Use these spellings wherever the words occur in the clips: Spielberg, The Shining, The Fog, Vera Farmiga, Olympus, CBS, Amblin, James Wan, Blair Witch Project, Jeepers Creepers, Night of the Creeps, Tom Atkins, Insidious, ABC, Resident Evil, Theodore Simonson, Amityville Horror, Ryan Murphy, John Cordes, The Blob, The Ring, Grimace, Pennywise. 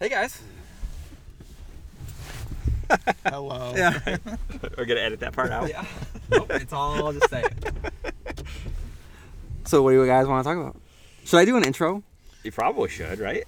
Hey guys. Hello. Yeah. We're gonna edit that part out. Yeah. Nope, it's all just saying. So what do you guys want to talk about? Should I do an intro? You probably should, right?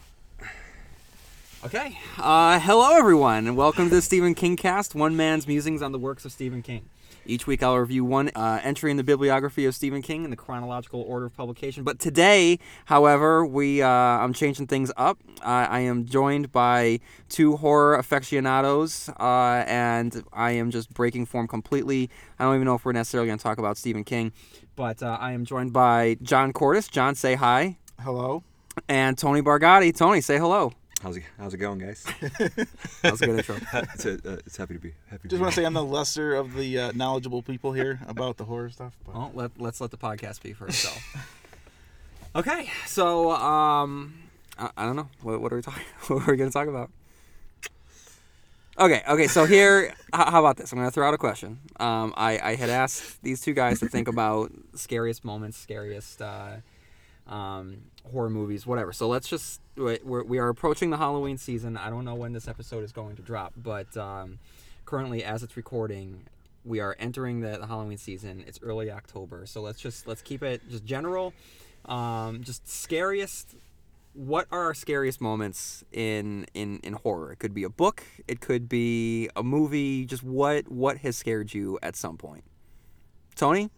Okay. Hello everyone, and welcome to the Stephen King Cast, one man's musings on the works of Stephen King. Each week I'll review one entry in the bibliography of Stephen King in the chronological order of publication. But today, however, I'm changing things up. I am joined by two horror aficionados, and I am just breaking form completely. I don't even know if we're necessarily going to talk about Stephen King. But I am joined by John Cordes. John, say hi. Hello. And Tony Bargatti. Tony, say hello. How's it going, guys? How's it going, intro? It's happy to be. Just want to say I'm the lesser of the knowledgeable people here about the horror stuff. But. Well, let's let the podcast be for itself. Okay, so I don't know what are we talking? What are we going to talk about? Okay. So here, how about this? I'm going to throw out a question. I had asked these two guys to think about scariest moments, scariest. Horror movies, whatever. So let's just we are approaching the Halloween season. I don't know when this episode is going to drop, but currently, as it's recording, we are entering the Halloween season. It's early October, so let's keep it just general. Just scariest. What are our scariest moments in horror? It could be a book. It could be a movie. Just what has scared you at some point, Tony?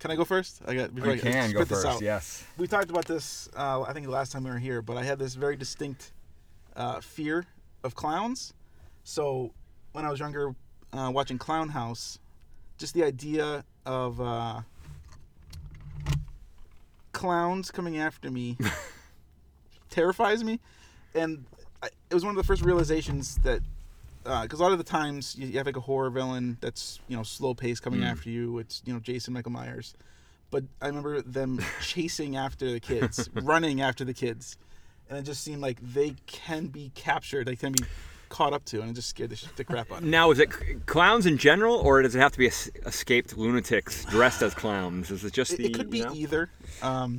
Can I go first? You can go first. Yes. We talked about this, I think, the last time we were here, but I had this very distinct fear of clowns. So when I was younger, watching Clownhouse, just the idea of clowns coming after me terrifies me, and it was one of the first realizations that because a lot of the times you have like a horror villain that's, you know, slow paced coming after you. It's, you know, Jason, Michael Myers. But I remember them chasing after the kids, running after the kids. And it just seemed like they can be captured. They can be caught up to. And it just scared the crap out of me. Now, is it clowns in general, or does it have to be escaped lunatics dressed as clowns? Is it just It could be either. I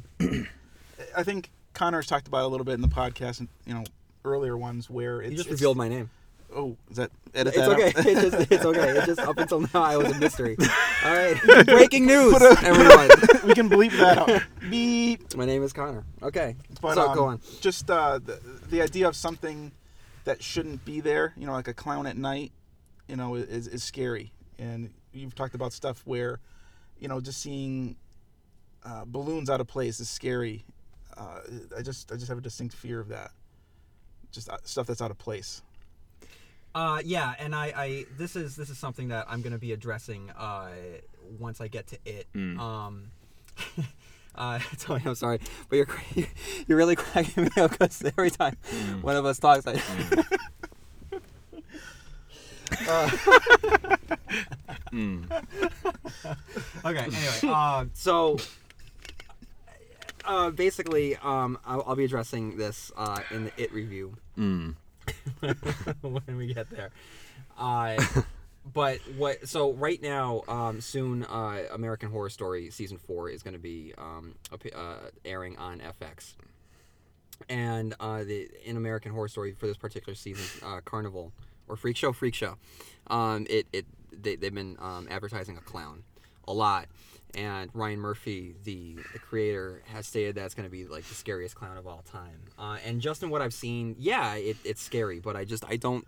think Connor's talked about it a little bit in the podcast, and, you know, earlier ones where it's... You just revealed my name. Oh, is that edit that out? Okay. It's okay. It's just up until now I was a mystery. All right. Breaking news, everyone. We can bleep that out. Beep. My name is Connor. Okay. But, so go on. Just the idea of something that shouldn't be there, you know, like a clown at night, you know, is scary. And you've talked about stuff where, you know, just seeing balloons out of place is scary. I just have a distinct fear of that. Just stuff that's out of place. Yeah, and I this is something that I'm going to be addressing once I get to it. Tony, I'm sorry, but you're really cracking me up because every time one of us talks, Okay, anyway, so basically, I'll be addressing this in the It review. When we get there, but what? So right now, soon, American Horror Story season 4 is going to be airing on FX, and in American Horror Story for this particular season, Carnival or Freak Show, they've been advertising a clown a lot, and Ryan Murphy, the creator, has stated that's going to be like the scariest clown of all time. And just in what I've seen, yeah, it's scary, but I don't.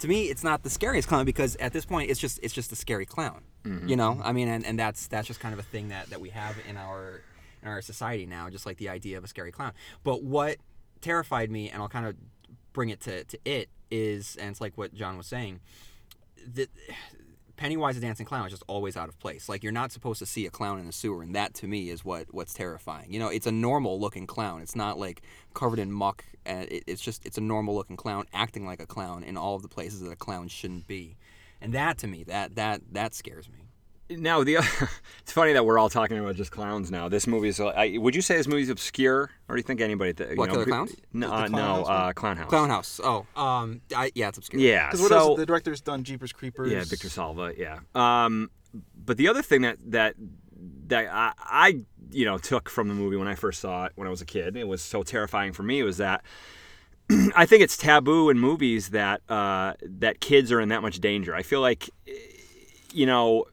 To me, it's not the scariest clown because at this point, it's just a scary clown. Mm-hmm. You know, I mean, and that's just kind of a thing that we have in our society now, just like the idea of a scary clown. But what terrified me, and I'll kind of bring it to it is, and it's like what John was saying. Pennywise the Dancing Clown is just always out of place. Like, you're not supposed to see a clown in the sewer, and that, to me, is what's terrifying. You know, it's a normal-looking clown. It's not, like, covered in muck. It's a normal-looking clown acting like a clown in all of the places that a clown shouldn't be. And that, to me, that scares me. Now, it's funny that we're all talking about just clowns now. This movie is... would you say this movie's obscure? Or do you think anybody... Killer Clowns? No, Clownhouse. Clownhouse. Oh, yeah, it's obscure. Yeah, because what else? The director's done Jeepers Creepers. Yeah, Victor Salva, yeah. But the other thing that that I took from the movie when I first saw it when I was a kid. It was so terrifying for me was that I think it's taboo in movies that that kids are in that much danger. I feel like, you know,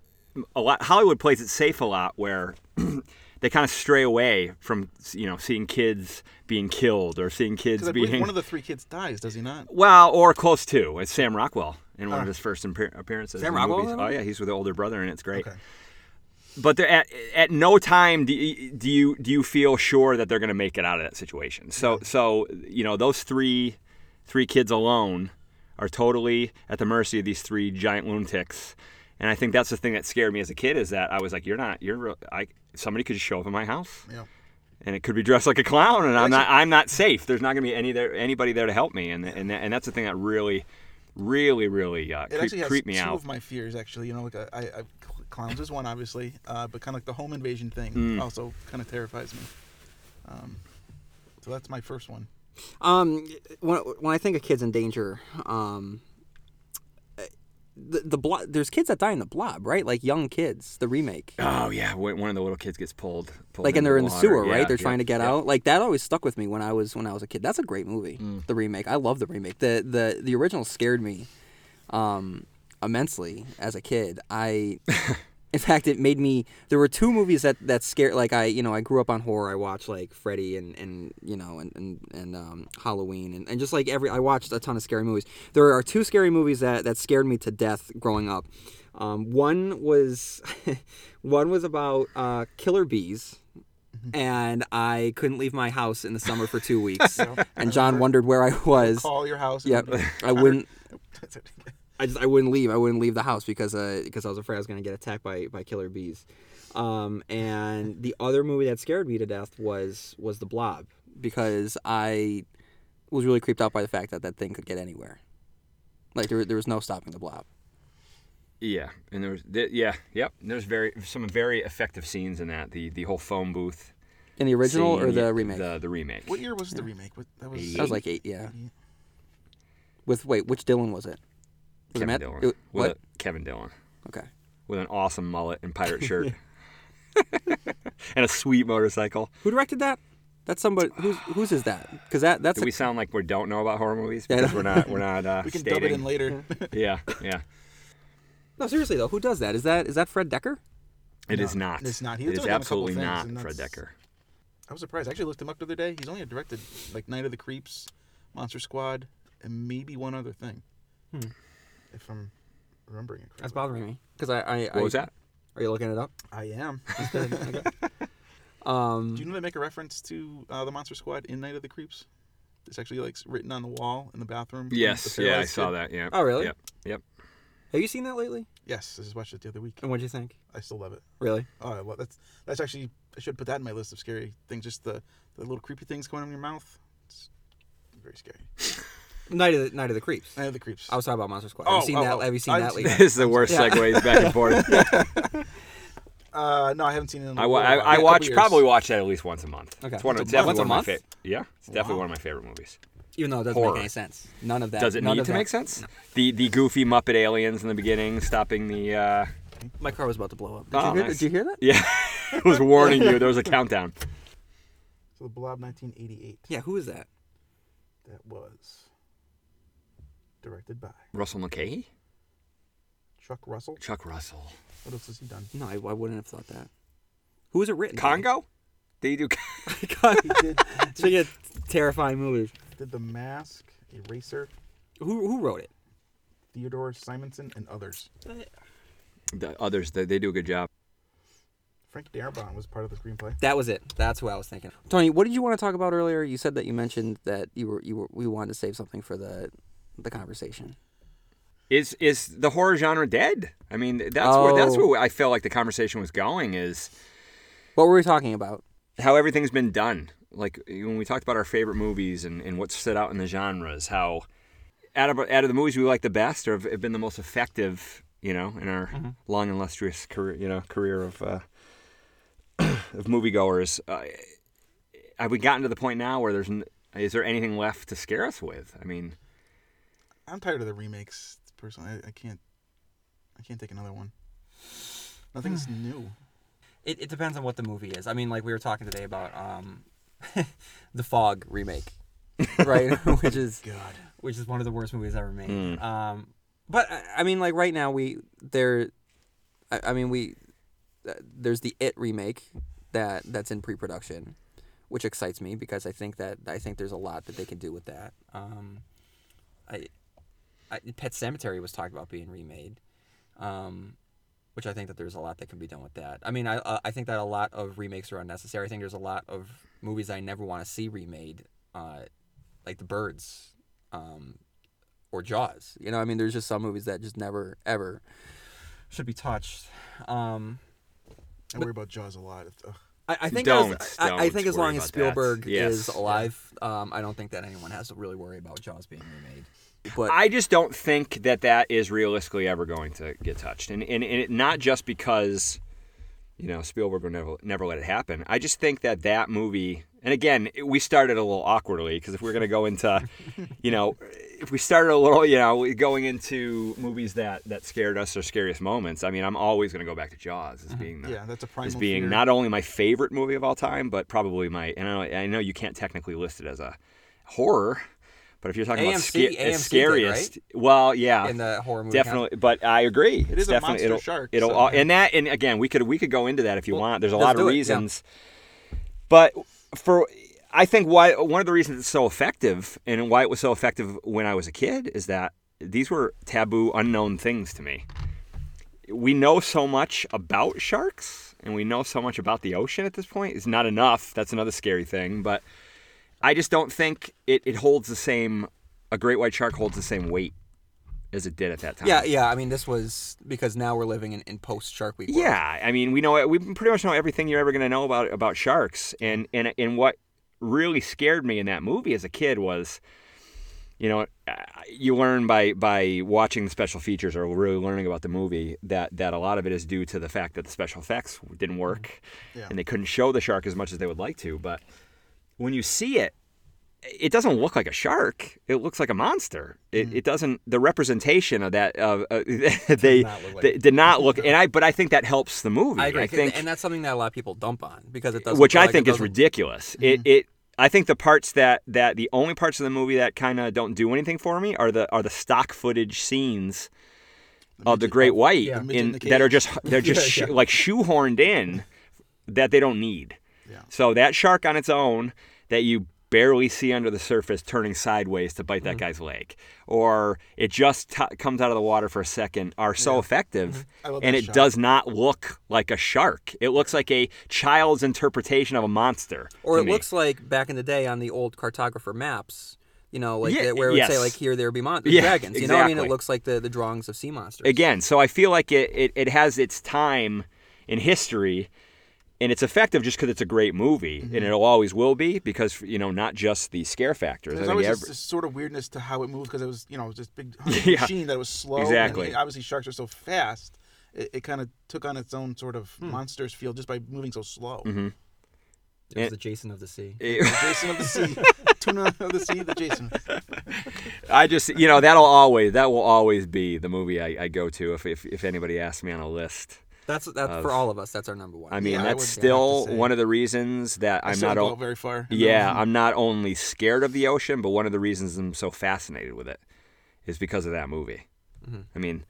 a lot Hollywood plays it safe a lot where they kind of stray away from, you know, seeing kids being killed or seeing kids being... One of the three kids dies, does he not? Well, or close to. It's Sam Rockwell in one of his first appearances. Sam Rockwell? Movies. Oh, yeah. He's with the older brother, and it's great. Okay. But at no time do you feel sure that they're going to make it out of that situation. So, you know, those three kids alone are totally at the mercy of these three giant lunatics. And I think that's the thing that scared me as a kid is that I was like, somebody could just show up in my house, and it could be dressed like a clown, and I'm not safe. There's not going to be anybody there to help me, and that's the thing that really creeped me out. It actually has two of my fears, actually. You know, like clowns is one, obviously, but kind of like the home invasion thing also kind of terrifies me. So that's my first one. When I think of kids in danger, The Blob, there's kids that die in The Blob, right? Like young kids, the remake. Oh, yeah. One of the little kids gets pulled like, and they're in the sewer, right? Yeah, they're trying to get out. Like, that always stuck with me when I was a kid. That's a great movie, the remake. I love the remake. The original scared me immensely as a kid. In fact, it made me... There were two movies that scared... Like, I grew up on horror. I watched, like, Freddy and Halloween. And just, like, I watched a ton of scary movies. There are two scary movies that scared me to death growing up. One was about killer bees. And I couldn't leave my house in the summer for 2 weeks. And John wondered where I was. Call your house. Yep. I wouldn't... I wouldn't leave. I wouldn't leave the house because I was afraid I was going to get attacked by killer bees. And the other movie that scared me to death was The Blob, because I was really creeped out by the fact that thing could get anywhere. Like there was no stopping The Blob. Yeah, and there's some very effective scenes in that. The whole phone booth. In the original scene, or the remake? The remake. What year was the remake? That was like 8. Yeah. Which Dylan was it? Kevin Dillon. Okay. With an awesome mullet and pirate shirt. And a sweet motorcycle. Who directed that? That's somebody. Whose is that? Because that's. Do we sound like we don't know about horror movies? Because we're not. We can dub it in later. Yeah. No, seriously though, who does that? Is that Fred Dekker? It is not. It's not. It is absolutely not Fred Dekker. I was surprised. I actually looked him up the other day. He's only directed like Night of the Creeps, Monster Squad, and maybe one other thing. If I'm remembering it correctly. That's bothering me. Because what was that? Are you looking it up? I am. Do you know they make a reference to the Monster Squad in Night of the Creeps? It's actually like written on the wall in the bathroom. Yes, I saw that, yeah. Oh, really? Yep. Have you seen that lately? Yes, I just watched it the other week. And what'd you think? I still love it. Really? Oh, that's actually, I should put that in my list of scary things, just the little creepy things going on in your mouth. It's very scary. Night of the Creeps. Night of the Creeps. I was talking about Monster Squad. Have you seen that lately? This is the worst segues back and forth. Yeah. No, I haven't seen it in a while. I probably watch that at least once a month. Okay. It's once a month? It's definitely one of my favorite movies. Even though it doesn't make any sense. None of that. Does it need to make sense? No. The goofy Muppet aliens in the beginning stopping the... My car was about to blow up. Did you hear that? Yeah. I was warning you. There was a countdown. So The Blob 1988. Yeah, who is that? That was... Directed by Russell McKay? Chuck Russell. What else has he done? No, I wouldn't have thought that. Who was it written? Congo? Did he do Congo? He did terrifying movies. Did The Mask, Eraser. Who wrote it? Theodore Simonson and others. The others, they do a good job. Frank Darabont was part of the screenplay. That was it. That's what I was thinking. Tony, what did you want to talk about earlier? You said that you mentioned that we wanted to save something for the conversation. Is the horror genre dead? I mean, that's where I felt like the conversation was going. Is what were we talking about? How everything's been done. Like when we talked about our favorite movies and what stood out in the genres. How out of the movies we like the best or have been the most effective, you know, in our long illustrious career, you know, of of moviegoers. Have we gotten to the point now where is there anything left to scare us with? I mean. I'm tired of the remakes, personally. I can't take another one. Nothing's new. It depends on what the movie is. I mean, like we were talking today about The Fog remake, right? which is one of the worst movies ever made. Mm. But I mean, like right now there's the It remake that's in pre-production, which excites me because I think there's a lot that they can do with that. Pet Sematary was talked about being remade, which I think that there's a lot that can be done with that. I mean, I think that a lot of remakes are unnecessary. I think there's a lot of movies I never want to see remade, like The Birds, or Jaws. You know, I mean, there's just some movies that just never ever should be touched. I worry about Jaws a lot. I think as long as Spielberg is alive, I don't think that anyone has to really worry about Jaws being remade. But I just don't think that is realistically ever going to get touched, and it, not just because, you know, Spielberg would never let it happen. I just think that movie, and again, we started a little awkwardly because if we're going to go into, you know, if we started a little, you know, going into movies that scared us or scariest moments. I mean, I'm always going to go back to Jaws as being that's a primal as being theory. Not only my favorite movie of all time, but probably my. And I know you can't technically list it as a horror. But if you're talking about scariest, did, right? Well, yeah, in the horror movie, definitely. Count. But I agree, it's a monster shark. And again, we could go into that if you want. There's a lot of reasons, but one of the reasons it's so effective and why it was so effective when I was a kid is that these were taboo, unknown things to me. We know so much about sharks, and we know so much about the ocean at this point. It's not enough. That's another scary thing, but. I just don't think it holds the same. A great white shark holds the same weight as it did at that time. Yeah. I mean, this was because now we're living in post Shark Week world. Yeah, I mean, we pretty much know everything you're ever going to know about sharks. And what really scared me in that movie as a kid was, you know, you learn by watching the special features or really learning about the movie that a lot of it is due to the fact that the special effects didn't work, and they couldn't show the shark as much as they would like to, but. When you see it, it doesn't look like a shark. It looks like a monster. It doesn't. The representation of that did not look. But I think that helps the movie. I agree. I think, and that's something that a lot of people dump on because it doesn't. Which I think is ridiculous. Mm-hmm. I think the parts that the only parts of the movie that kind of don't do anything for me are the stock footage scenes of the Great White that are just like shoehorned in that they don't need. Yeah. So that shark on its own that you barely see under the surface turning sideways to bite that guy's leg, or it just comes out of the water for a second, are so effective, and it does not look like a shark. It looks like a child's interpretation of a monster. Or it looks like back in the day on the old cartographer maps, you know, like where it would say, like, here there be dragons. You know what I mean? It looks like the drawings of sea monsters. Again, so I feel like it has its time in history. And it's effective just because it's a great movie, and it always will be because, you know, not just the scare factors. There's always this sort of weirdness to how it moves because it was, you know, this big machine that was slow. Exactly. And obviously, sharks are so fast. It kind of took on its own sort of monsters feel just by moving so slow. Mm-hmm. It was the Jason of the sea. The Jason of the sea. Tuna of the sea, the Jason. I just, you know, that will always be the movie I go to if anybody asks me on a list. That's for all of us. That's our number one. I mean, that's still one of the reasons that I'm not very far. Yeah, I'm not only scared of the ocean, but one of the reasons I'm so fascinated with it is because of that movie. Mm-hmm. I mean,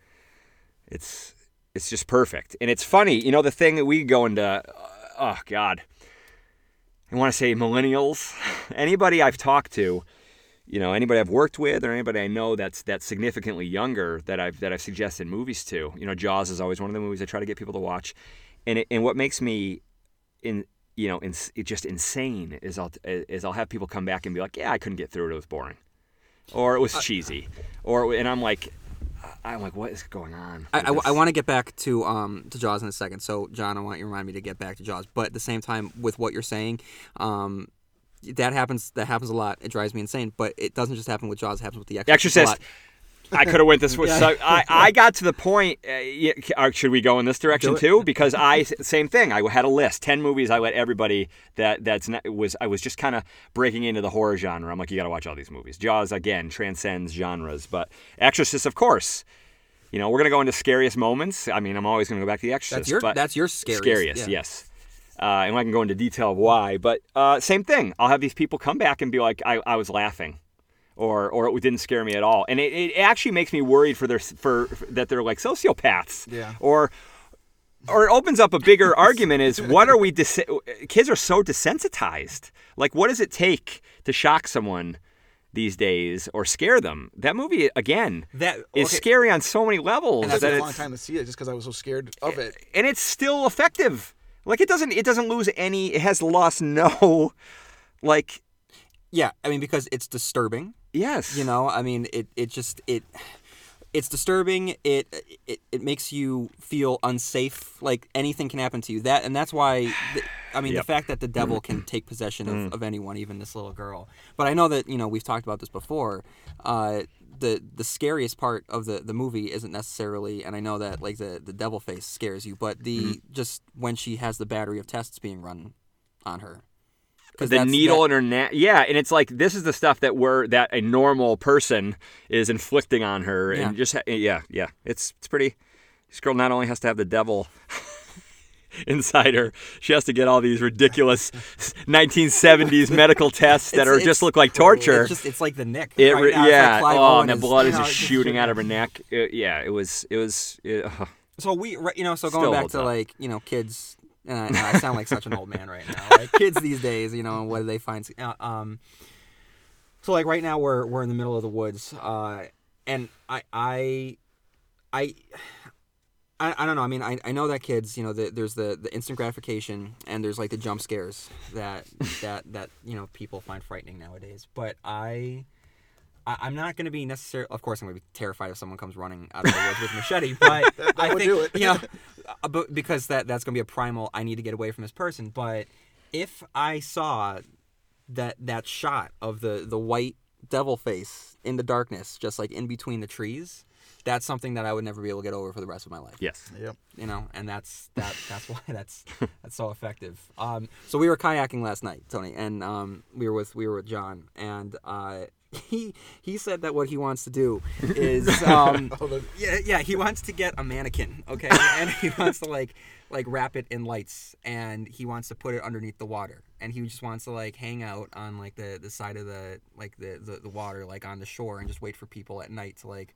it's just perfect, and it's funny. You know, the thing that we go into, oh God, I want to say millennials. Anybody I've talked to, you know, anybody I've worked with or anybody I know that's significantly younger that I've suggested movies to. You know, Jaws is always one of the movies I try to get people to watch, and what makes me, just insane is I'll have people come back and be like, yeah, I couldn't get through it. It was boring, or it was cheesy, and I'm like, what is going on? I want to get back to Jaws in a second. So John, I want you to remind me to get back to Jaws, but at the same time with what you're saying, That happens a lot. It drives me insane. But it doesn't just happen with Jaws. It happens with The Exorcist. The Exorcist. I could have went this way. Yeah. So I got to the point. Should we go in this direction too? Because same thing. I had a list, 10 movies. I let everybody I was just kind of breaking into the horror genre. I'm like, you got to watch all these movies. Jaws again transcends genres, but Exorcist, of course. You know, we're going to go into scariest moments. I mean, I'm always going to go back to The Exorcist. That's your scariest. Scariest, yeah. Yes. And I can go into detail of why. But same thing. I'll have these people come back and be like, I was laughing. Or it didn't scare me at all. And it actually makes me worried for that they're like sociopaths. Yeah. Or it opens up a bigger argument is what are we... Kids are so desensitized. Like, what does it take to shock someone these days or scare them? That movie, again, is scary on so many levels. And that took a long time to see it just because I was so scared of it. And it's still effective. Like, it doesn't lose any... It has lost no... Like... Yeah, I mean, because it's disturbing. Yes. You know, I mean, it just... It's disturbing. It makes you feel unsafe. Like anything can happen to you. That's why. The fact that the devil can take possession of anyone, even this little girl. But I know that we've talked about this before. The scariest part of the movie isn't necessarily, and I know that like the devil face scares you, but just when she has the battery of tests being run on her. The needle in her neck. Yeah, and it's like this is the stuff that a normal person is inflicting on her, and it's pretty. This girl not only has to have the devil inside her, she has to get all these ridiculous 1970s medical tests that just look like torture. It's like the Nick. And the blood is just shooting out of her neck. So going back to like kids. And I sound like such an old man right now. Like kids these days, what do they find? So like right now we're in the middle of the woods, and I don't know. I mean, I know that kids, there's the instant gratification, and there's like the jump scares that people find frightening nowadays. But I'm not going to be necessarily... Of course, I'm going to be terrified if someone comes running out of the woods with a machete, but I think, do it. Because that's going to be a primal, I need to get away from this person. But if I saw that shot of the white devil face in the darkness, just like in between the trees, that's something that I would never be able to get over for the rest of my life. Yes. Yep. And that's why that's so effective. So we were kayaking last night, Tony, and we were with John, and... He said that what he wants to do is he wants to get a mannequin, okay, and he wants to like wrap it in lights, and he wants to put it underneath the water, and he just wants to like hang out on like the side of the water, like on the shore, and just wait for people at night to like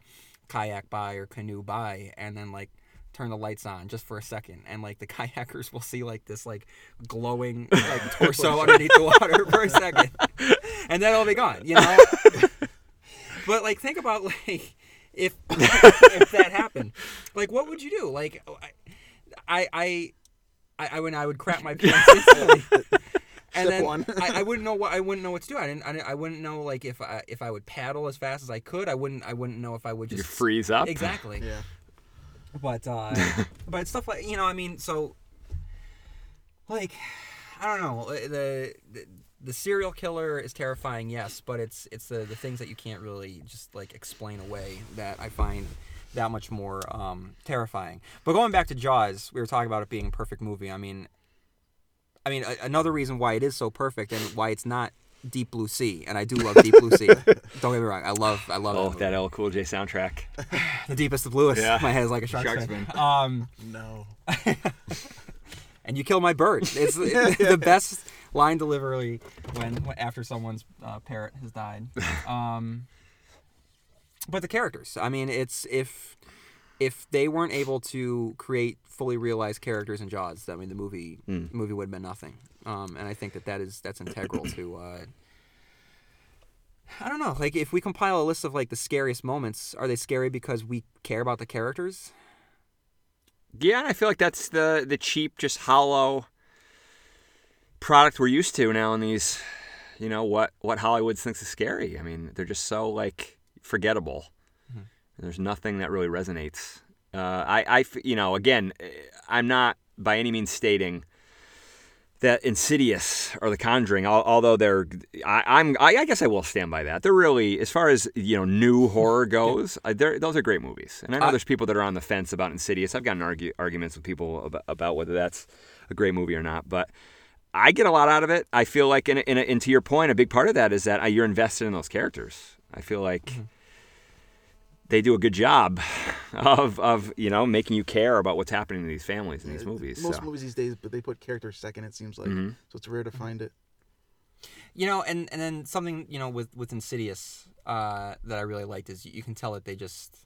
kayak by or canoe by, and then like turn the lights on just for a second, and like the kayakers will see like this like glowing like torso underneath the water for a second, and then it'll be gone, But like think about like if that happened, like what would you do? Like I would crap my pants instantly, and then I wouldn't know what to do. I wouldn't know like if I would paddle as fast as I could. I wouldn't know if I would just freeze up. Exactly. Yeah. But but stuff like so like I don't know, the serial killer is terrifying, yes, but it's the things that you can't really just like explain away that I find that much more terrifying. But going back to Jaws, we were talking about it being a perfect movie. I mean another reason why it is so perfect and why it's not Deep Blue Sea, and I do love Deep Blue Sea. Don't get me wrong, I love that LL Cool J soundtrack. The deepest, the bluest. Yeah. My head is like a shark's fin. No. And you kill my bird. It's the best line delivery when after someone's parrot has died. But the characters. I mean, it's if they weren't able to create fully realized characters in Jaws, I mean, the movie would have been nothing. And I think that's integral to, I don't know, like if we compile a list of like the scariest moments, are they scary because we care about the characters? Yeah, and I feel like that's the cheap, just hollow product we're used to now in these, what Hollywood thinks is scary. I mean, they're just so like forgettable. Mm-hmm. There's nothing that really resonates. Again, I'm not by any means stating that Insidious or The Conjuring, although I guess I will stand by that. They're really, as far as new horror goes, those are great movies. And I know there's people that are on the fence about Insidious. I've gotten arguments with people about whether that's a great movie or not. But I get a lot out of it. I feel like, and to your point, a big part of that is that you're invested in those characters. I feel like they do a good job of you know, making you care about what's happening to these families in these movies. Most movies these days, but they put characters second, it seems like. Mm-hmm. So it's rare to find it. You know, and then something, you know, with Insidious that I really liked is you can tell that they just...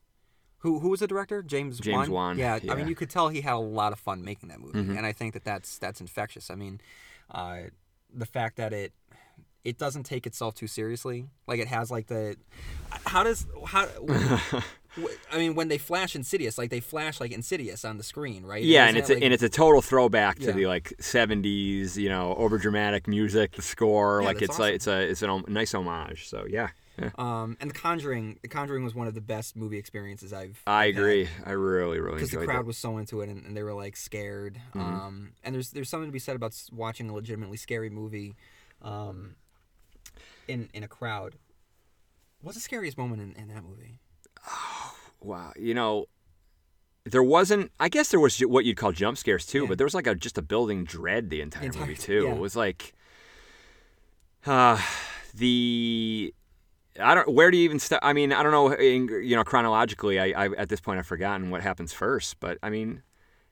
Who was the director? James Wan. Yeah, I mean, you could tell he had a lot of fun making that movie, mm-hmm. and I think that's infectious. I mean, the fact that it doesn't take itself too seriously. Like, it has, like, the... I mean, when they flash Insidious, like, they flash, like, Insidious on the screen, right? Yeah, and it's, and it's a total throwback to the, like, 70s, you know, overdramatic music, the score. Yeah, like, it's awesome. Like, it's a nice homage, so, yeah. Yeah. And The Conjuring was one of the best movie experiences I've. I agree. Had. I really, really enjoyed it. Because the crowd was so into it, and they were like scared. Mm-hmm. And there's something to be said about watching a legitimately scary movie, in a crowd. What's the scariest moment in that movie? Oh, wow! You know, there wasn't. I guess there was what you'd call jump scares too, but there was like just a building dread the entire movie too. Yeah. It was like, where do you even start? I mean, I don't know. You know, chronologically, I at this point I've forgotten what happens first. But I mean,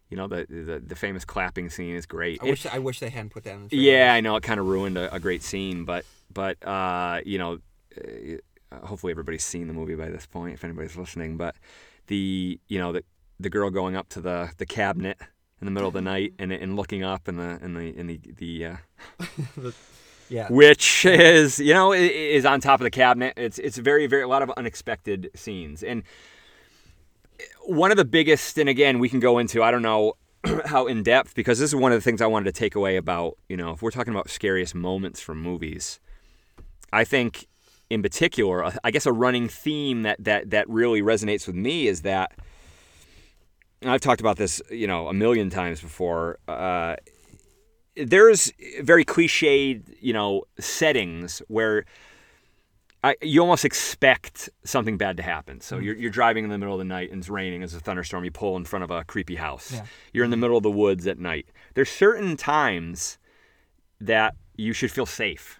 you know, the famous clapping scene is great. I wish they hadn't put that in the film. Yeah, I know it kind of ruined a great scene. But you know, hopefully everybody's seen the movie by this point if anybody's listening. But the girl going up to the cabinet in the middle of the night and looking up in the Yeah. Which is, you know, is on top of the cabinet. It's very, very a lot of unexpected scenes. And one of the biggest, and again, we can go into, I don't know how in depth, because this is one of the things I wanted to take away about, you know, if we're talking about scariest moments from movies, I think in particular, I guess a running theme that really resonates with me is that, and I've talked about this, you know, a million times before, there's very cliched, you know, settings where you almost expect something bad to happen. So you're driving in the middle of the night and it's raining, it's a thunderstorm, you pull in front of a creepy house. Yeah. You're in the middle of the woods at night. There's certain times that you should feel safe.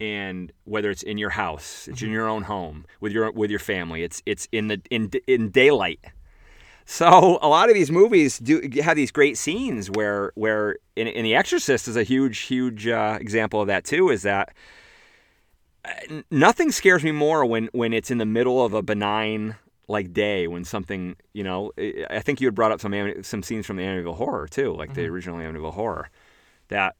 And whether it's in your house, it's in your own home, with your family, it's in daylight. So a lot of these movies do have these great scenes where in The Exorcist is a huge example of that too, is that nothing scares me more when it's in the middle of a benign like day, when something, you know, I think you had brought up some scenes from the Amityville Horror too, like the original Amityville Horror, that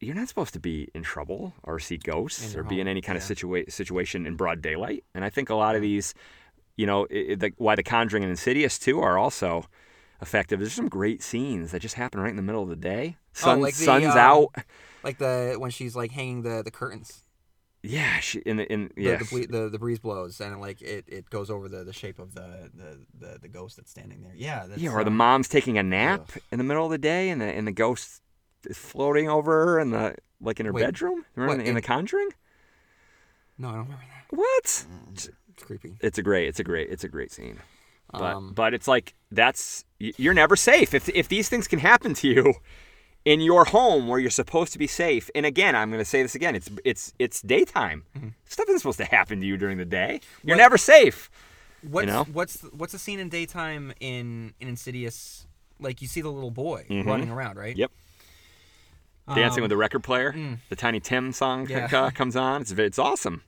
you're not supposed to be in trouble or see ghosts or be in any kind of situation in broad daylight. And I think a lot of these... You know, why The Conjuring and Insidious, too, are also effective. There's some great scenes that just happen right in the middle of the day. Sun's out. Like when she's, like, hanging the curtains. Yeah. The breeze blows, and, like, it goes over the shape of the ghost that's standing there. Yeah. Or the mom's taking a nap in the middle of the day, and the ghost is floating over her in her bedroom. Remember in The Conjuring? No, I don't remember that. What? Creepy. It's a great scene, but it's like you're never safe if these things can happen to you in your home where you're supposed to be safe. And again, I'm going to say this again: it's daytime. Mm-hmm. Stuff isn't supposed to happen to you during the day. You're never safe. What's the scene in daytime in Insidious? Like, you see the little boy running around, right? Yep. Dancing with the record player. Mm. The Tiny Tim song comes on. It's awesome.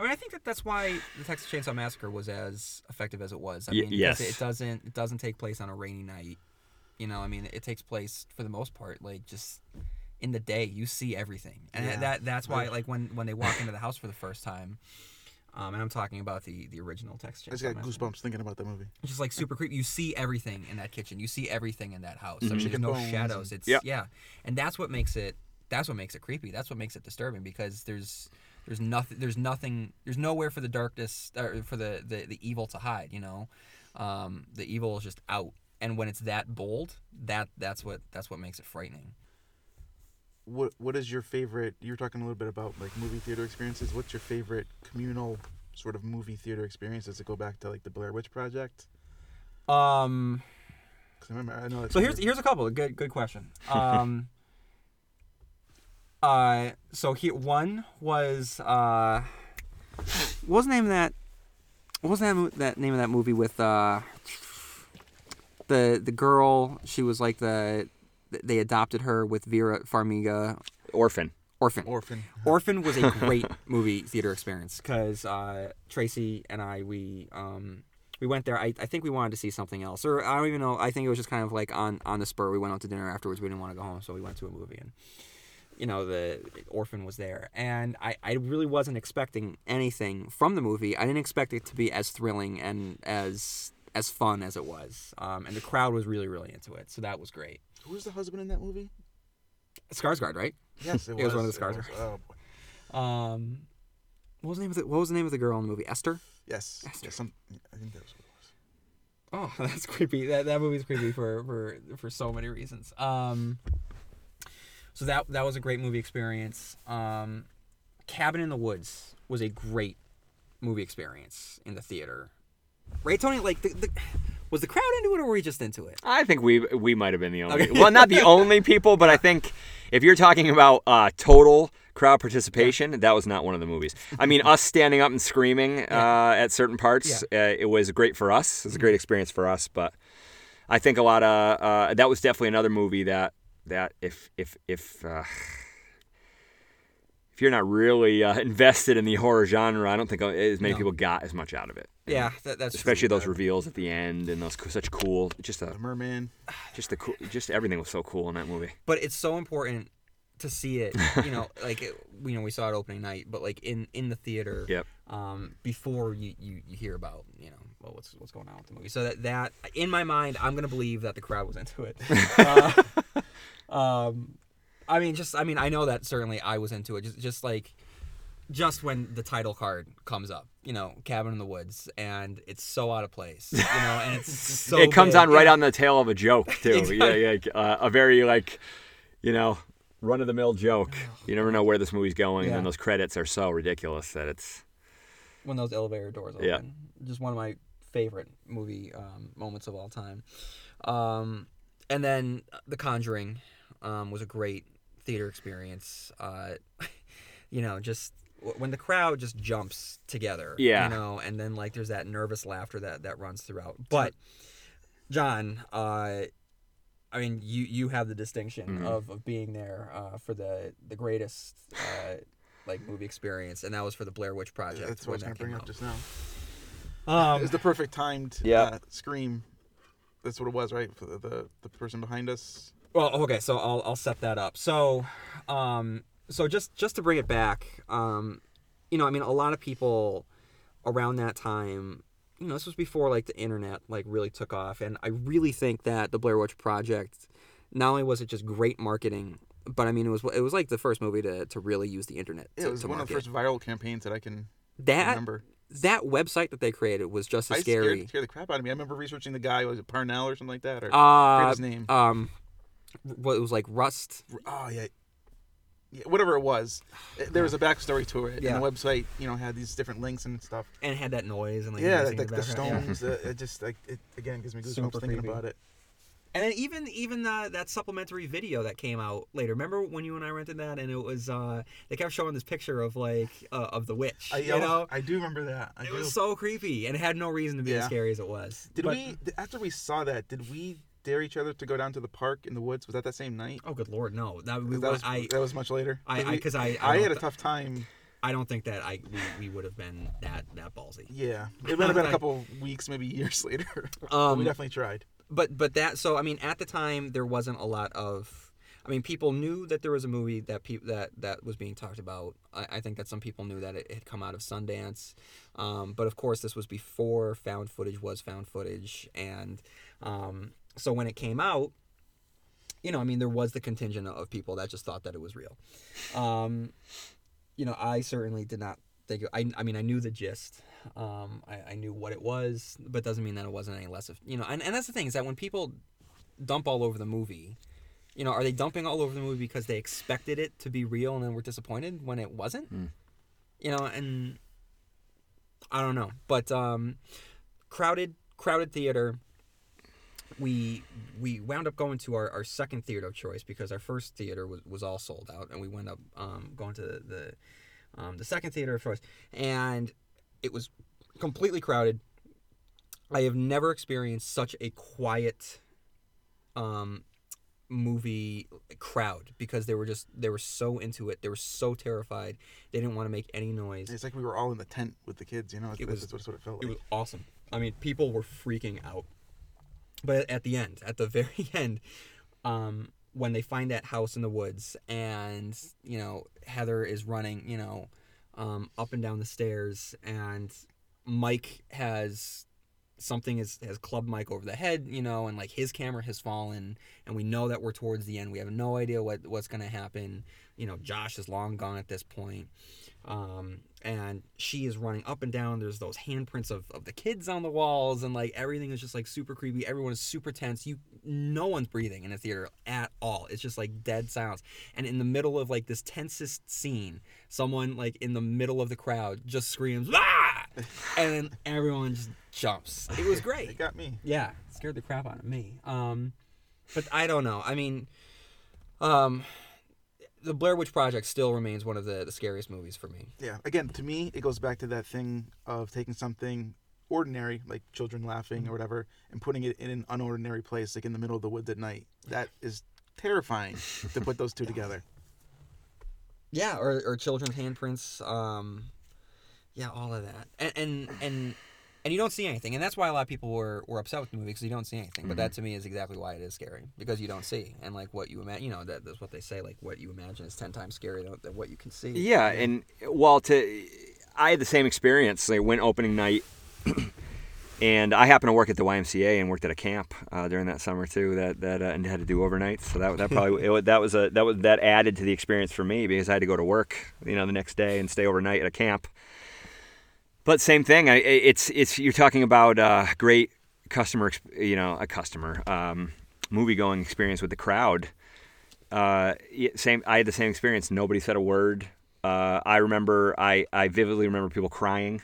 I mean, I think that's why the Texas Chainsaw Massacre was as effective as it was. I mean, yes. It doesn't take place on a rainy night. You know, I mean, it takes place for the most part, like, just in the day. You see everything, and that's why, like, when they walk into the house for the first time, and I'm talking about the original Texas Chainsaw Massacre. I just got goosebumps thinking about that movie. It's just like super creepy. You see everything in that kitchen. You see everything in that house. Mm-hmm. I mean, there's no shadows. It's and that's what makes it. That's what makes it creepy. That's what makes it disturbing, because There's nothing. There's nowhere for the darkness, or for the evil to hide. You know, the evil is just out. And when it's that bold, that's what makes it frightening. What is your favorite? You were talking a little bit about, like, movie theater experiences. What's your favorite communal sort of movie theater experience? Does it go back to, like, the Blair Witch Project? Cause I remember, I know. So here's a couple. Good question. So one was, what was the name of that what was that name of that movie with the girl? She was like they adopted her with Vera Farmiga. Orphan. Orphan was a great movie theater experience because Tracy and I, we went there. I think we wanted to see something else, or I don't even know. I think it was just kind of like on the spur. We went out to dinner afterwards. We didn't want to go home, so we went to a movie, and you know, the Orphan was there, and I really wasn't expecting anything from the movie. I didn't expect it to be as thrilling and as fun as it was, and the crowd was really, really into it, so that was great. Who was the husband in that movie? Skarsgård, right? Yes, it was. It was one of the Skarsgård. Oh boy. What was the name of the girl in the movie? Esther. Yes. Esther. Yeah, I think that was what it was. Oh, that's creepy. That movie's creepy for so many reasons. So that was a great movie experience. Cabin in the Woods was a great movie experience in the theater. Right, Tony? Like was the crowd into it, or were we just into it? I think we might have been the only. Okay. Well, not the only people, but I think if you're talking about total crowd participation, that was not one of the movies. I mean, us standing up and screaming at certain parts, it was great for us. It was a great experience for us. But I think a lot of that was definitely another movie that if you're not really invested in the horror genre, I don't think as many people got as much out of it. Yeah, that's especially those reveals at the end and those such cool, just the merman, just the cool, just everything was so cool in that movie. But it's so important to see it, you know, like we saw it opening night, but like in the theater, before you hear about, you know, well, what's going on with the movie. So that in my mind, I'm gonna believe that the crowd was into it. I know that certainly I was into it. Just like, just when the title card comes up, you know, Cabin in the Woods, and it's so out of place, you know, and it's so it comes big. On right on the tail of a joke, too. Exactly. Yeah. A very, like, you know, run-of-the-mill joke. You never know where this movie's going, and then those credits are so ridiculous that it's... When those elevator doors open. Yeah. Just one of my favorite movie moments of all time. And then The Conjuring... was a great theater experience. You know, just when the crowd just jumps together. Yeah. You know, and then like there's that nervous laughter that runs throughout. But John, I mean, you have the distinction of being there for the greatest like movie experience, and that was for the Blair Witch Project. That's what I was going to bring up just now. It was the perfect timed scream. That's what it was, right? For the person behind us. Well, okay, so I'll set that up. So, just to bring it back, you know, I mean, a lot of people around that time, you know, this was before like the internet like really took off, and I really think that the Blair Witch Project, not only was it just great marketing, but I mean, it was like the first movie to really use the internet. Yeah, it was one of the first viral campaigns that I can remember. That website that they created was just as scary. It scared the crap out of me. I remember researching the guy, was it Parnell or something like that, or I forget his name. What it was like Rust. Oh yeah, whatever it was. There was a backstory to it, and the website, you know, had these different links and stuff. And it had that noise and like the stones. It just like it again gives me goosebumps thinking about it. And then even that supplementary video that came out later. Remember when you and I rented that, and it was they kept showing this picture of like of the witch. You know, I do remember that. It was so creepy, and it had no reason to be as scary as it was. After we saw that, did we dare each other to go down to the park in the woods? Was that same night? Oh, good Lord, no. That was much later. I had a tough time. I don't think that we would have been that ballsy. Yeah. It would have been a couple weeks, maybe years later. We definitely tried. But that, so, I mean, at the time, there wasn't a lot of, I mean, people knew that there was a movie that was being talked about. I think that some people knew that it had come out of Sundance. But, of course, this was before found footage was found footage, and... so when it came out, you know, I mean, there was the contingent of people that just thought that it was real. You know, I certainly did not think... I mean, I knew the gist. I knew what it was, but it doesn't mean that it wasn't any less of... You know, and that's the thing, is that when people dump all over the movie, you know, are they dumping all over the movie because they expected it to be real and then were disappointed when it wasn't? Mm. You know, and... I don't know. But crowded theater... We wound up going to our second theater of choice because our first theater was all sold out, and we wound up going to the second theater of choice, and it was completely crowded. I have never experienced such a quiet movie crowd, because they were so into it. They were so terrified. They didn't want to make any noise. It's like we were all in the tent with the kids, you know? That's what it felt like. It was awesome. I mean, people were freaking out. But at the end, at the very end, when they find that house in the woods and, you know, Heather is running, you know, up and down the stairs, and Mike has clubbed Mike over the head, you know, and like his camera has fallen, and we know that we're towards the end. We have no idea what's going to happen. You know, Josh is long gone at this point. And she is running up and down. There's those handprints of the kids on the walls, and like everything is just like super creepy. Everyone is super tense. No one's breathing in a theater at all. It's just like dead silence. And in the middle of like this tensest scene, someone like in the middle of the crowd just screams, "Ah!" and then everyone just jumps. It was great. It got me. Yeah, it scared the crap out of me. But I don't know. I mean, The Blair Witch Project still remains one of the scariest movies for me. Yeah. Again, to me, it goes back to that thing of taking something ordinary, like children laughing or whatever, and putting it in an unordinary place, like in the middle of the woods at night. That is terrifying to put those two together. Yeah, or children's handprints. Yeah, all of that. And you don't see anything. And that's why a lot of people were upset with the movie, because you don't see anything. Mm-hmm. But that, to me, is exactly why it is scary. Because you don't see. And, like, what you imagine, you know, that's what they say. Like, what you imagine is 10 times scarier than what you can see. Yeah, and, well, I had the same experience. I went opening night, and I happened to work at the YMCA and worked at a camp during that summer, too, and had to do overnights. So that probably that added to the experience for me, because I had to go to work, you know, the next day and stay overnight at a camp. But same thing. It's you're talking about great movie going experience with the crowd. I had the same experience. Nobody said a word. I vividly remember people crying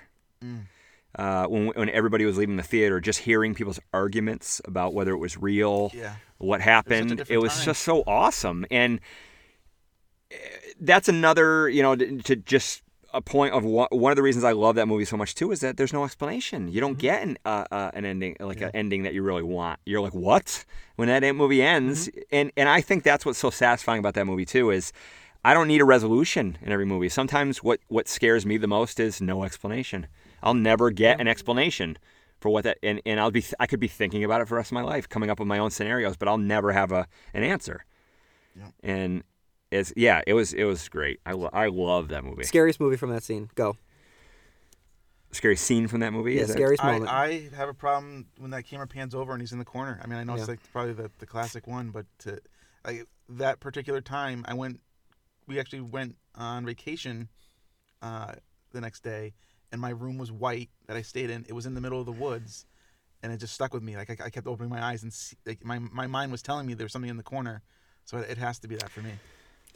when everybody was leaving the theater. Just hearing people's arguments about whether it was real, what happened. It was just so awesome, and that's another, you know, to just. A point of one of the reasons I love that movie so much too is that there's no explanation. You don't get an ending, like an ending that you really want. You're like, what? When that movie ends, and I think that's what's so satisfying about that movie too, is I don't need a resolution in every movie. Sometimes what scares me the most is no explanation. I'll never get an explanation for what that, and I could be thinking about it for the rest of my life, coming up with my own scenarios, but I'll never have an answer. Yeah. And. It was great. I love that movie. Scariest movie from that scene. Go. Scariest scene from that movie? Yeah, scariest moment. I have a problem when that camera pans over and he's in the corner. I mean, I know it's like probably the classic one, but that particular time, we actually went on vacation the next day, and my room was white that I stayed in. It was in the middle of the woods, and it just stuck with me. Like I kept opening my eyes, and like my mind was telling me there was something in the corner, so it has to be that for me.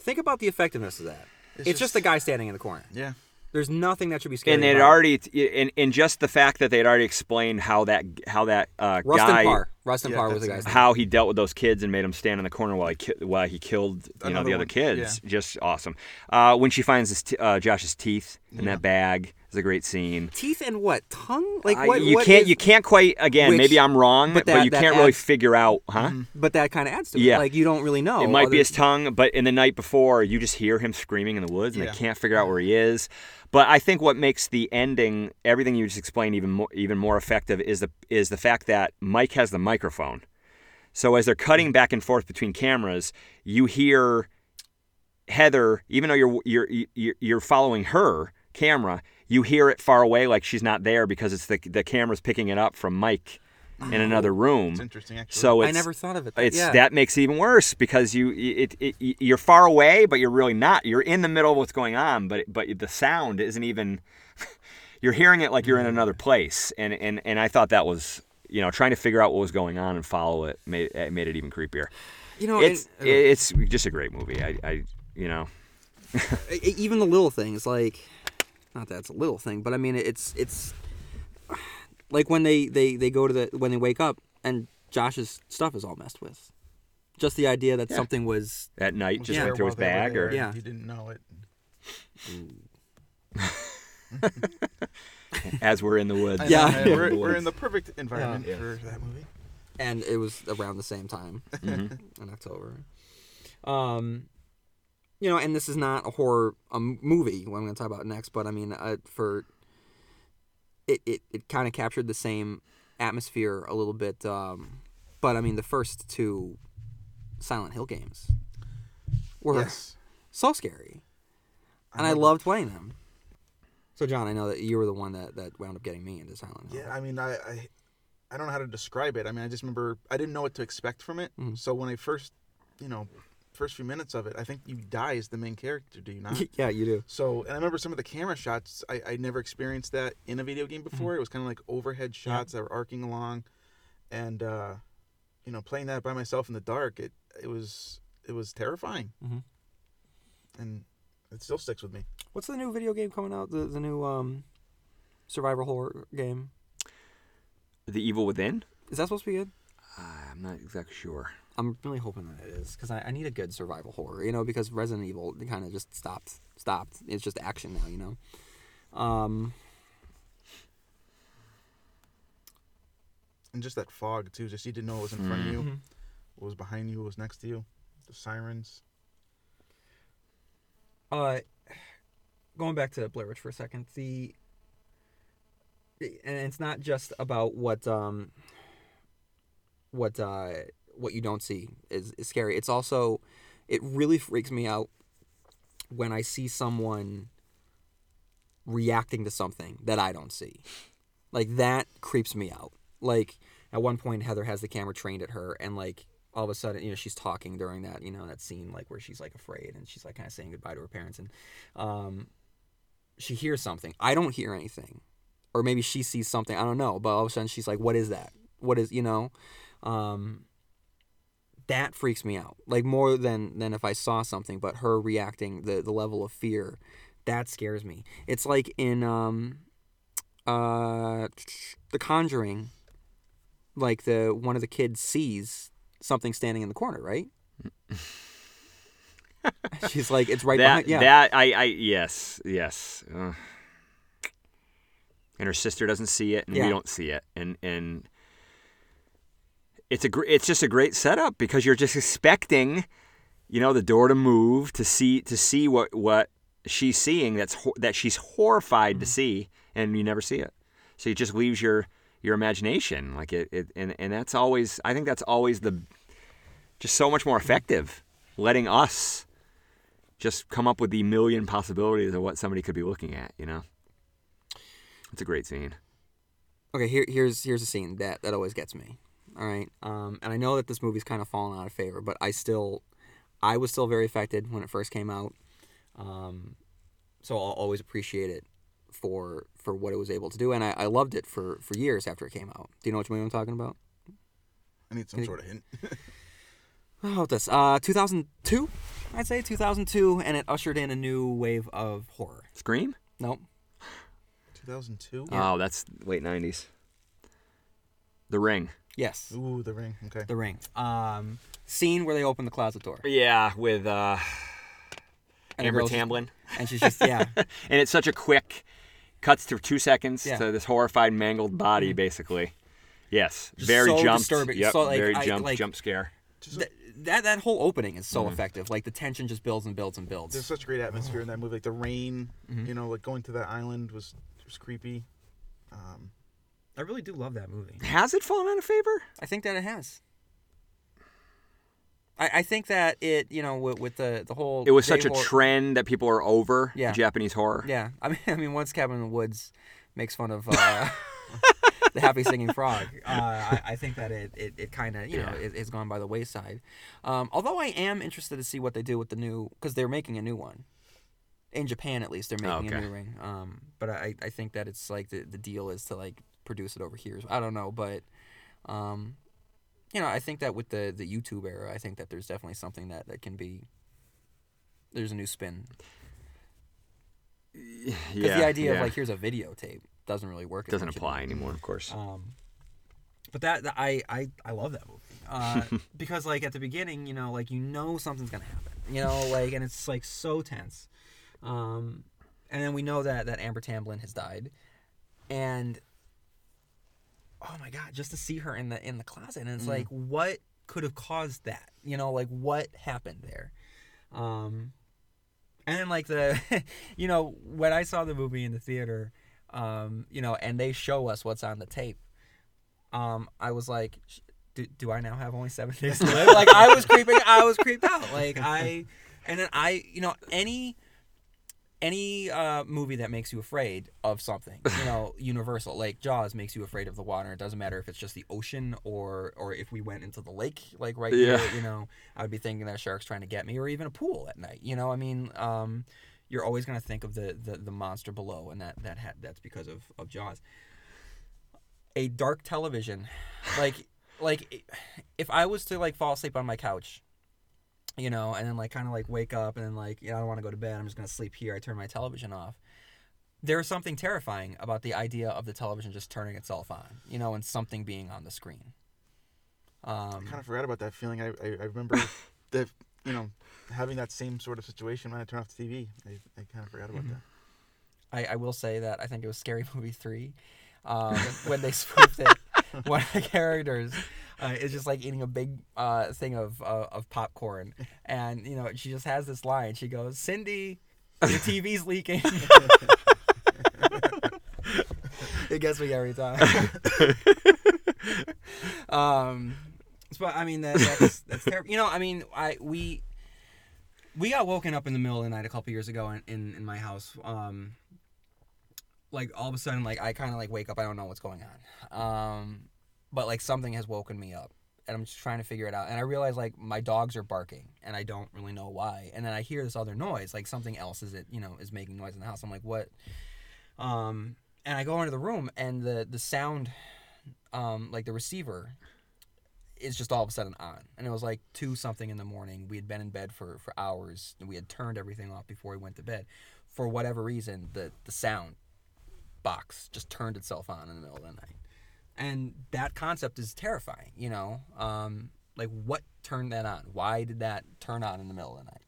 Think about the effectiveness of that. It's just the guy standing in the corner. Yeah. There's nothing that should be scary. And they'd already, and just the fact that they'd already explained how that guy Rustin Parr was the guy. How he dealt with those kids and made them stand in the corner while he killed other kids. Yeah. Just awesome. When she finds Josh's teeth in that bag. It's a great scene. Teeth and what? Tongue? Like what? You can't quite. Again, maybe I'm wrong, but you can't really figure out, huh? But that kind of adds to it. Yeah. Like you don't really know. It might be his tongue, but in the night before, you just hear him screaming in the woods, and they can't figure out where he is. But I think what makes the ending, everything you just explained, even more effective is the fact that Mike has the microphone. So as they're cutting back and forth between cameras, you hear Heather, even though you're following her camera. You hear it far away, like she's not there, because it's the camera's picking it up from Mike in another room. It's interesting, actually. So I never thought of it. That makes it even worse, because you're far away, but you're really not. You're in the middle of what's going on, but the sound isn't even. You're hearing it like you're in another place, and I thought that was, you know, trying to figure out what was going on and follow it made it even creepier. You know, it's just a great movie. I you know, even the little things like. Not that it's a little thing, but I mean it's like when they go to when they wake up and Josh's stuff is all messed with. Just the idea that something was at night just went through his bag, or he didn't know it. As we're in the woods. We're in the perfect environment for that movie. And it was around the same time in October. You know, and this is not a horror movie, what I'm going to talk about next, but I mean, it kind of captured the same atmosphere a little bit. But I mean, the first two Silent Hill games were so scary. And I loved playing them. So, John, I know that you were the one that wound up getting me into Silent Hill. Yeah, I mean, I don't know how to describe it. I mean, I just remember I didn't know what to expect from it. Mm-hmm. So when I first few minutes of it, I think you die as the main character, do you not? Yeah, you do. So, and I remember some of the camera shots. I never experienced that in a video game before. Mm-hmm. It was kind of like overhead shots that were arcing along, and playing that by myself in the dark, it was terrifying, and it still sticks with me. What's the new video game coming out? The new survival horror game. The Evil Within? Is that supposed to be good? I'm not exactly sure. I'm really hoping that it is, because I need a good survival horror, because Resident Evil kind of just stopped. It's just action now, And just that fog, too. Just you didn't know what was in front of you, what was behind you, what was next to you, the sirens. Going back to Blair Witch for a second, and it's not just about what you don't see is scary. It's also, it really freaks me out when I see someone reacting to something that I don't see. Like, that creeps me out. Like, at one point, Heather has the camera trained at her, and, like, all of a sudden, she's talking during that, that scene, like, where she's, like, afraid, and she's, like, kind of saying goodbye to her parents, and she hears something. I don't hear anything. Or maybe she sees something, I don't know, but all of a sudden she's like, what is that? What is, that freaks me out. Like, more than if I saw something, but her reacting, the level of fear, that scares me. It's like in The Conjuring, like, one of the kids sees something standing in the corner, right? She's like, it's right behind, yeah. That, yes. And her sister doesn't see it, and we don't see it, and it's just a great setup, because you're just expecting, the door to move, to see what she's seeing that she's horrified to see, and you never see it. So it just leaves your imagination, like it and that's always, I think that's always just so much more effective, letting us just come up with the million possibilities of what somebody could be looking at, It's a great scene. Okay, here's a scene that always gets me. All right, and I know that this movie's kind of fallen out of favor, but I was still very affected when it first came out. So I'll always appreciate it for what it was able to do, and I loved it for years after it came out. Do you know which movie I'm talking about? I need some sort of hint. How about this? 2002, I'd say 2002, and it ushered in a new wave of horror. Scream? Nope. 2002? Yeah. Oh, that's late 90s. The Ring. Yes. Ooh, The Ring. Okay. The Ring. Scene where they open the closet door. Yeah, with Amber Tamblyn. And she's just, And it's such a quick, cuts to 2 seconds to this horrified, mangled body, basically. Yes. Just very so jumped. Disturbing. Yep, so, like, very jump scare. That whole opening is so effective. Like, the tension just builds and builds and builds. There's such great atmosphere in that movie. Like, the rain, like, going to that island was creepy. I really do love that movie. Has it fallen out of favor? I think that it has. I think that it, with the whole... It was such a trend that people are over Japanese horror. Yeah. I mean, once Cabin in the Woods makes fun of the happy singing frog, I think that it kind of, it's gone by the wayside. Although I am interested to see what they do with the new... Because they're making a new one. In Japan, at least, they're making a new Ring. But I think that it's like the deal is to like produce it over here. I don't know, but I think that with the YouTube era, I think that there's definitely something that can be. There's a new spin. Yeah. Because the idea of like here's a videotape doesn't really work. Doesn't apply anymore, of course. But I love that movie because like at the beginning, something's gonna happen, and it's like so tense. And then we know that Amber Tamblyn has died. And oh my God, just to see her in the closet, and it's like, what could have caused that? You know, like, what happened there? And then, like, you know, when I saw the movie in the theater, you know, and they show us what's on the tape, I was like, do I now have only 7 days to live? Like, I was creeped out. And then you know, any movie that makes you afraid of something, you know, universal, like Jaws makes you afraid of the water. It doesn't matter if it's just the ocean or if we went into the lake, like right here, you know, I would be thinking that a shark's trying to get me, or even a pool at night, you know, I mean, you're always going to think of the monster below, and that's because of Jaws. A dark television, like if I was to like fall asleep on my couch, you know, and then like kind of like wake up and then like, you know, I don't want to go to bed, I'm just going to sleep here, I turn my television off. There is something terrifying about the idea of the television just turning itself on, you know, and something being on the screen. I kind of forgot about that feeling. I remember that, you know, having that same sort of situation when I turn off the TV. I kind of forgot about that. I will say that I think it was Scary Movie 3 when they spoofed it. One of the characters is just like eating a big thing of popcorn, and you know, she just has this line. She goes, "Cindy, your TV's leaking." It gets me every time. But I mean, that's terrible. You know, I mean, we got woken up in the middle of the night a couple years ago in my house. Like, all of a sudden, like, I kind of, like, wake up. I don't know what's going on. But, like, something has woken me up. And I'm just trying to figure it out. And I realize, like, my dogs are barking. And I don't really know why. And then I hear this other noise. Like, something else is making noise in the house. I'm like, what? And I go into the room. And the sound, like, the receiver is just all of a sudden on. And it was, like, 2-something in the morning. We had been in bed for hours. We had turned everything off before we went to bed. For whatever reason, the sound box just turned itself on in the middle of the night, and that concept is terrifying, you know, like, what turned that on? Why did that turn on in the middle of the night?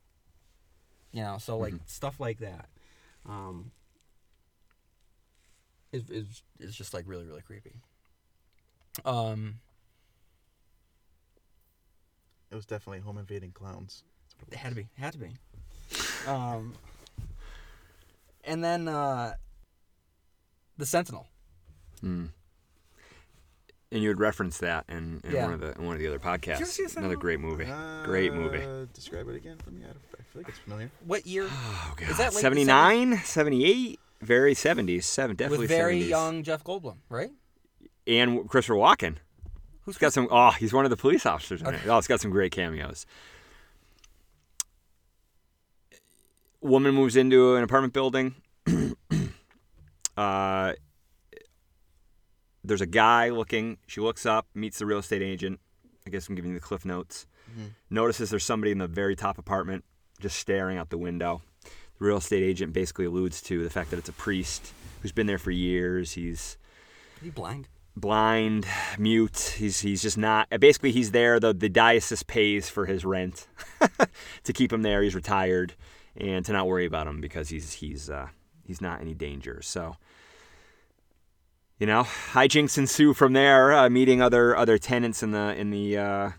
You know, so like stuff like that is just like really, really creepy. It was definitely home invading clowns. It had to be, and then The Sentinel. And you had referenced that in one of the other podcasts. Did you see another great movie. Great movie. Describe it again for me. I feel like it's familiar. What year? Oh God. Is that like 79, 78, very 70s, definitely 70s. With very 70s. Young Jeff Goldblum, right? And Christopher Walken. Who's got some? Oh, he's one of the police officers in it. Oh, it's got some great cameos. Woman moves into an apartment building. There's a guy looking. She looks up, meets the real estate agent. I guess I'm giving you the Cliff Notes. Notices there's somebody in the very top apartment just staring out the window. The real estate agent basically alludes to the fact that it's a priest who's been there for years. Is he blind? Blind, mute. He's just not. Basically, he's there. The diocese pays for his rent to keep him there. He's retired, and to not worry about him because he's not any danger. So, you know, hijinks ensue from there. Meeting other tenants in the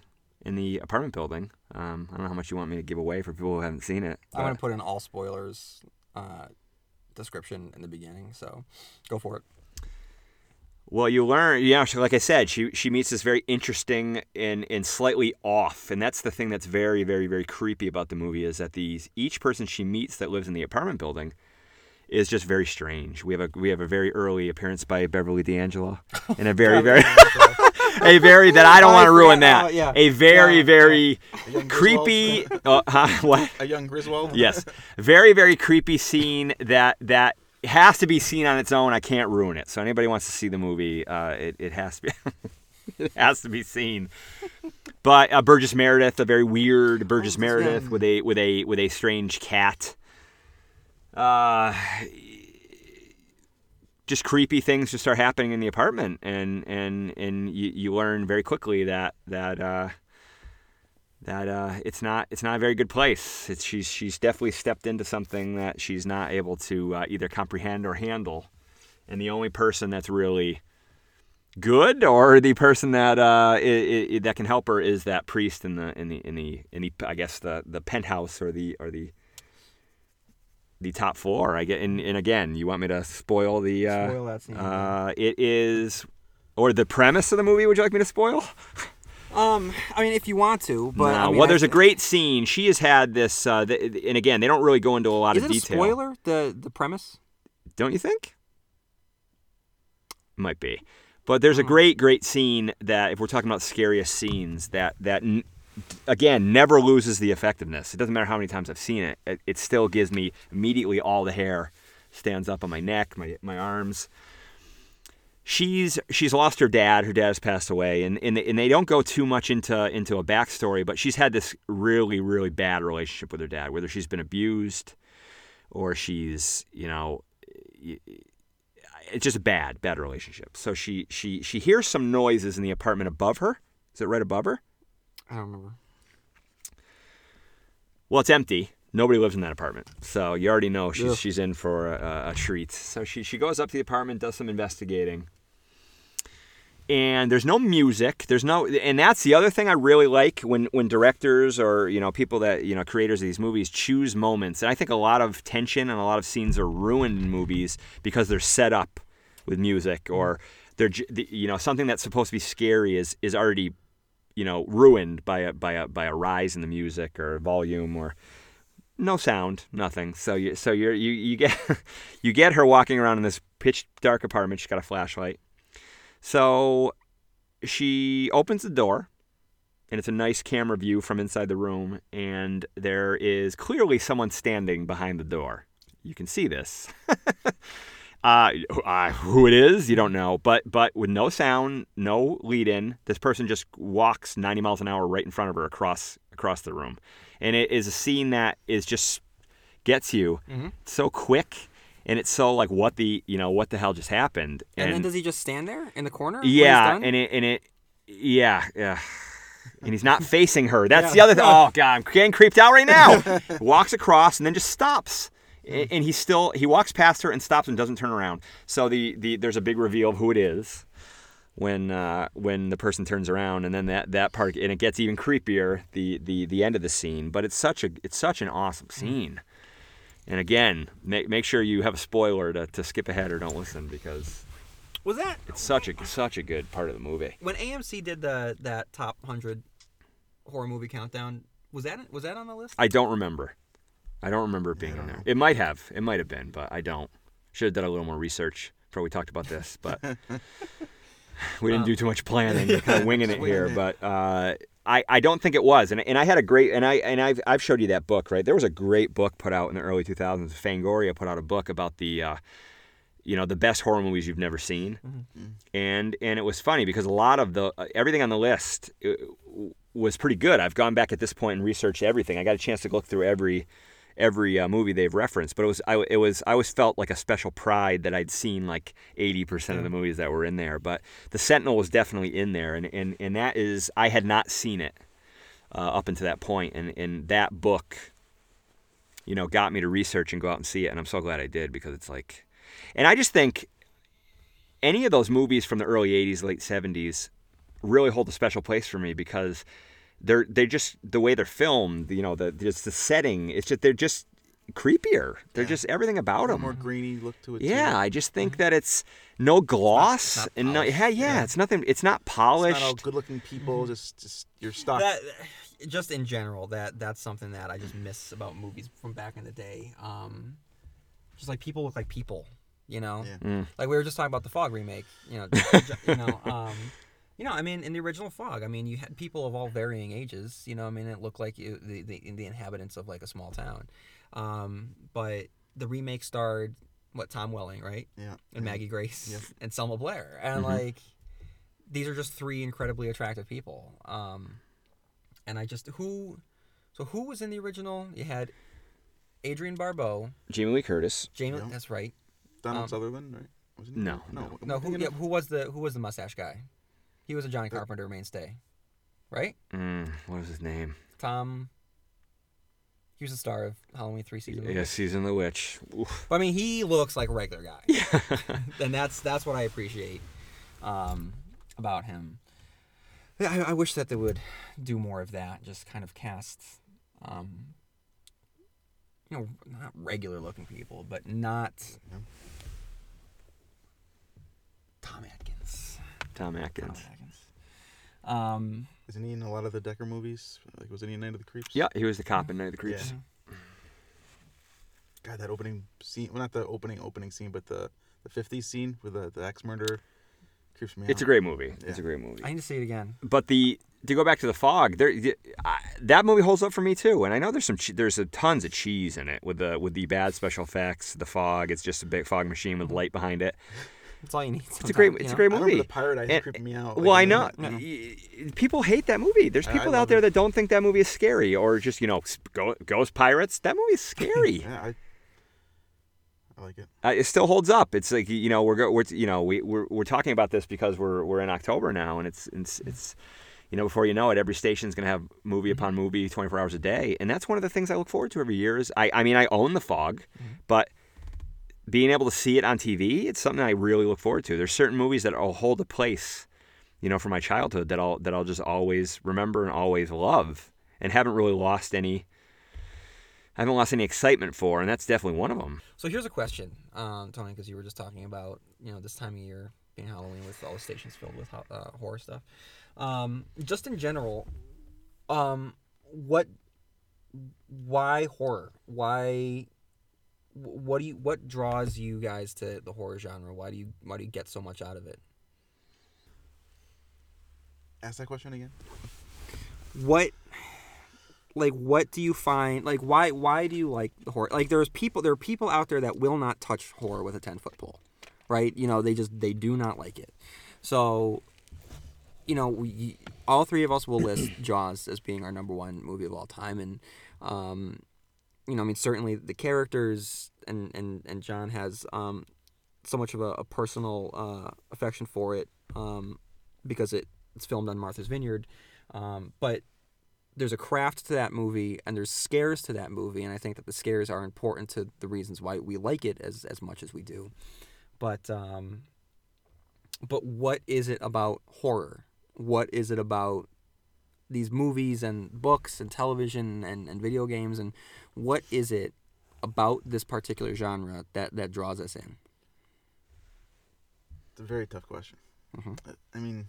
apartment building. I don't know how much you want me to give away for people who haven't seen it. I'm gonna put an all spoilers description in the beginning. So, go for it. Well, you learn, yeah. You know, like I said, she meets this very interesting and slightly off, and that's the thing that's very, very, very creepy about the movie is that each person she meets that lives in the apartment building is just very strange. We have a very early appearance by Beverly D'Angelo, and a very very a very that I don't want to ruin that. A very very creepy what? A young Griswold. Yes, very very creepy scene that has to be seen on its own. I can't ruin it. So anybody wants to see the movie, it has to be it has to be seen. But Burgess Meredith, a very weird Burgess Meredith with a strange cat. Just creepy things just start happening in the apartment, and you learn very quickly that that it's not a very good place. She's definitely stepped into something that she's not able to either comprehend or handle. And the only person that's really good, or the person that that can help her, is that priest in the I guess the penthouse or the top floor. I get and again, you want me to spoil the spoil that scene? It is, or the premise of the movie. Would you like me to spoil? I mean, if you want to, but no. I mean, well, there's a great scene. She has had this, and again, they don't really go into a lot of detail. Is it a spoiler? The premise? Don't you think? Might be. But there's a great scene that, if we're talking about scariest scenes, that again, never loses the effectiveness. It doesn't matter how many times I've seen it. It still gives me immediately all the hair stands up on my neck, my arms. She's lost her dad. Her dad has passed away. And they don't go too much into a backstory, but she's had this really, really bad relationship with her dad, whether she's been abused or she's, it's just a bad relationship. So she hears some noises in the apartment above her. Is it right above her? I don't remember. Well, it's empty. Nobody lives in that apartment. So you already know she's in for a treat. So she goes up to the apartment, does some investigating. And there's no music. And that's the other thing I really like when directors or, people that, creators of these movies choose moments. And I think a lot of tension and a lot of scenes are ruined in movies because they're set up with music, or they're, something that's supposed to be scary is already, ruined by a rise in the music or volume or no sound, nothing. So you get her walking around in this pitch dark apartment. She's got a flashlight. So she opens the door, and it's a nice camera view from inside the room, and there is clearly someone standing behind the door. You can see this. Who it is, you don't know, but with no sound, no lead-in, this person just walks 90 miles an hour right in front of her across the room. And it is a scene that is just gets you so quick. And it's so like what the hell just happened? And then does he just stand there in the corner? Yeah, when he's done? and and he's not facing her. That's the other thing. Oh God, I'm getting creeped out right now. Walks across and then just stops, and he walks past her and stops and doesn't turn around. So there's a big reveal of who it is when the person turns around, and then that part, and it gets even creepier the end of the scene. But it's such an awesome scene. And again, make sure you have a spoiler to skip ahead or don't listen, because it's such a good part of the movie. When AMC did that top 100 horror movie countdown, was that on the list? I don't remember. I don't remember it being on there. It might have been, but I don't. Should have done a little more research before we talked about this, but we didn't do too much planning. We're kind of winging it here, but. I don't think it was, and I had a great, and I've showed you that book, right? There was a great book put out in the early 2000s. Fangoria put out a book about the, the best horror movies you've never seen, and it was funny because a lot of everything on the list was pretty good. I've gone back at this point and researched everything. I got a chance to look through every movie they've referenced, but I always felt like a special pride that I'd seen like 80% of the movies that were in there, but The Sentinel was definitely in there, and that is, I had not seen it up until that point, and that book, got me to research and go out and see it, and I'm so glad I did, because it's like, and I just think any of those movies from the early 80s, late 70s really hold a special place for me, because They just, the way they're filmed, just the setting. It's just they're just creepier. They're just everything about them. More grainy look to it. Yeah, too. I just think that it's no gloss, it's not and no, yeah, it's nothing. It's not polished. It's not all good-looking people. Just you're stuck. Just in general, that's something that I just miss about movies from back in the day. Just like people look like people, Like we were just talking about the Fog remake, in the original Fog, you had people of all varying ages. It looked like the inhabitants of like a small town. But the remake starred Tom Welling, right? Yeah. And Maggie Grace and Selma Blair, and these are just three incredibly attractive people. And I just who was in the original? You had Adrienne Barbeau, Jamie Lee Curtis, that's right. Donald Sutherland, right? Wasn't he? No. Who was the mustache guy? He was a Johnny Carpenter mainstay, right? What was his name? Tom. He was the star of Halloween 3 Season of the Witch. Yeah, Season of the Witch. Oof. But, I mean, he looks like a regular guy. Yeah. And that's what I appreciate about him. I wish that they would do more of that. Just kind of cast, you know, not regular-looking people, but not... Yeah. Tom Atkins. Isn't he in a lot of the Dekker movies? Like, was he in Night of the Creeps? Yeah, he was the cop in Night of the Creeps. Yeah. God, that opening scene. Well, not the opening scene, but the 50s scene with the axe murderer creeps me out. It's a great movie. Yeah. It's a great movie. I need to see it again. But to go back to The Fog, that movie holds up for me too. And I know there's tons of cheese in it with the bad special effects. The fog. It's just a big fog machine with light behind it. That's all you need. It's a great movie. I remember The Pirate Eyes creeping me out. Like, well, I know. People hate that movie. There's people out there that don't think that movie is scary, or just, you know, ghost pirates. That movie is scary. Yeah, I like it. It still holds up. It's like, you know, we're talking about this because we're in October now, and it's you know, before you know it, every station's going to have movie upon movie 24 hours a day, and that's one of the things I look forward to every year. Is I own The Fog, but being able to see it on TV, it's something I really look forward to. There's certain movies that I'll hold a place, you know, from my childhood that I'll just always remember and always love, and haven't lost any excitement for, and that's definitely one of them. So here's a question, Tony, because you were just talking about, you know, this time of year being Halloween with all the stations filled with horror stuff. Just in general, why horror? Why? What draws you guys to the horror genre? Why do you get so much out of it? Ask that question again. What do you find? Like, why do you like the horror? Like, there are people out there that will not touch horror with a 10-foot pole, right? You know, they do not like it. So, you know, all three of us will list Jaws as being our number one movie of all time, and you know, I mean, certainly the characters, and John has so much of a personal affection for it because it's filmed on Martha's Vineyard. But there's a craft to that movie, and there's scares to that movie, and I think that the scares are important to the reasons why we like it as much as we do. But what is it about horror? What is it about these movies and books and television and video games, and what is it about this particular genre that draws us in? It's a very tough question. Mm-hmm. I mean,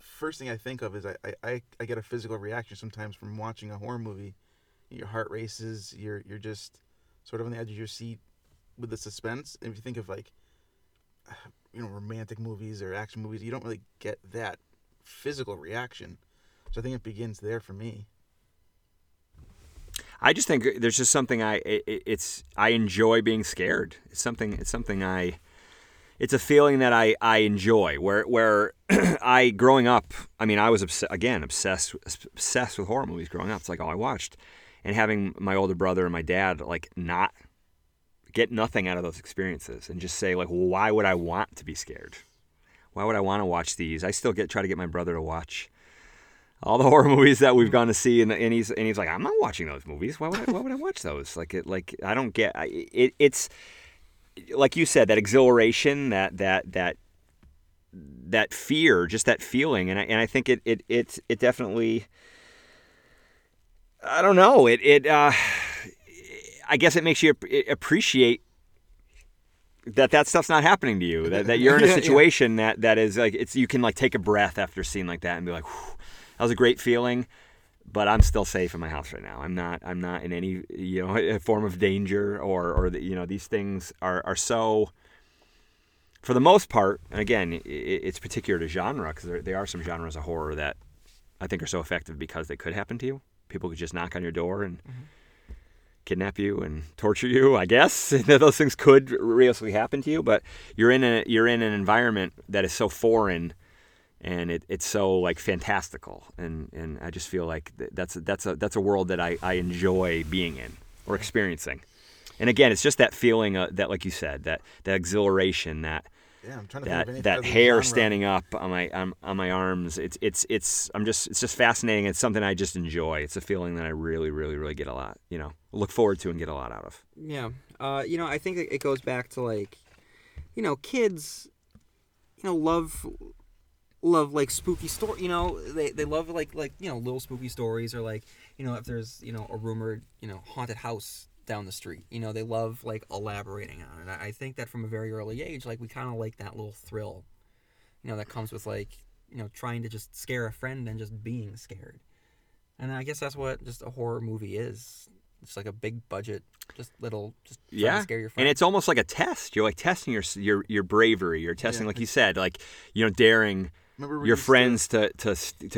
first thing I think of is I get a physical reaction sometimes from watching a horror movie. Your heart races, you're just sort of on the edge of your seat with the suspense. And if you think of, like, you know, romantic movies or action movies, you don't really get that physical reaction. So I think it begins there for me. I just think there's just something I enjoy being scared. It's a feeling that I enjoy. Where I growing up, I mean, I was obsessed with horror movies growing up. It's like all I watched, and having my older brother and my dad like not get nothing out of those experiences, and just say like, well, why would I want to be scared? Why would I want to watch these? I still try to get my brother to watch all the horror movies that we've gone to see, and he's like, I'm not watching those movies. Why would I watch those? It's like you said, that exhilaration, that fear, just that feeling, and I think it definitely, I don't know, I guess it makes you appreciate that stuff's not happening to you, that you're in a situation that is like, it's, you can like take a breath after a scene like that and be like, whew. That was a great feeling, but I'm still safe in my house right now. I'm not in any, you know, form of danger or the, you know, these things are so, for the most part, and again, it's particular to genre, because there are some genres of horror that I think are so effective because they could happen to you. People could just knock on your door and kidnap you and torture you, I guess. Those things could realistically happen to you, but you're in an environment that is so foreign. And it's so like fantastical, and I just feel like that's a world that I enjoy being in or experiencing. And again, it's just that feeling that, like you said, that exhilaration, that Yeah, I'm trying to think of that hair standing up on my arms. It's just fascinating. It's something I just enjoy. It's a feeling that I really, really, really get a lot, look forward to and get a lot out of. Yeah. I think it goes back to kids, love like spooky story. They love like little spooky stories or if there's a rumored haunted house down the street. They love elaborating on it. I think that from a very early age, we kind of like that little thrill, that comes with trying to just scare a friend and just being scared. And I guess that's what just a horror movie is. It's like a big budget, just trying to scare your friend. And it's almost like a test. You're testing your bravery. You're testing, like you said, daring your friends to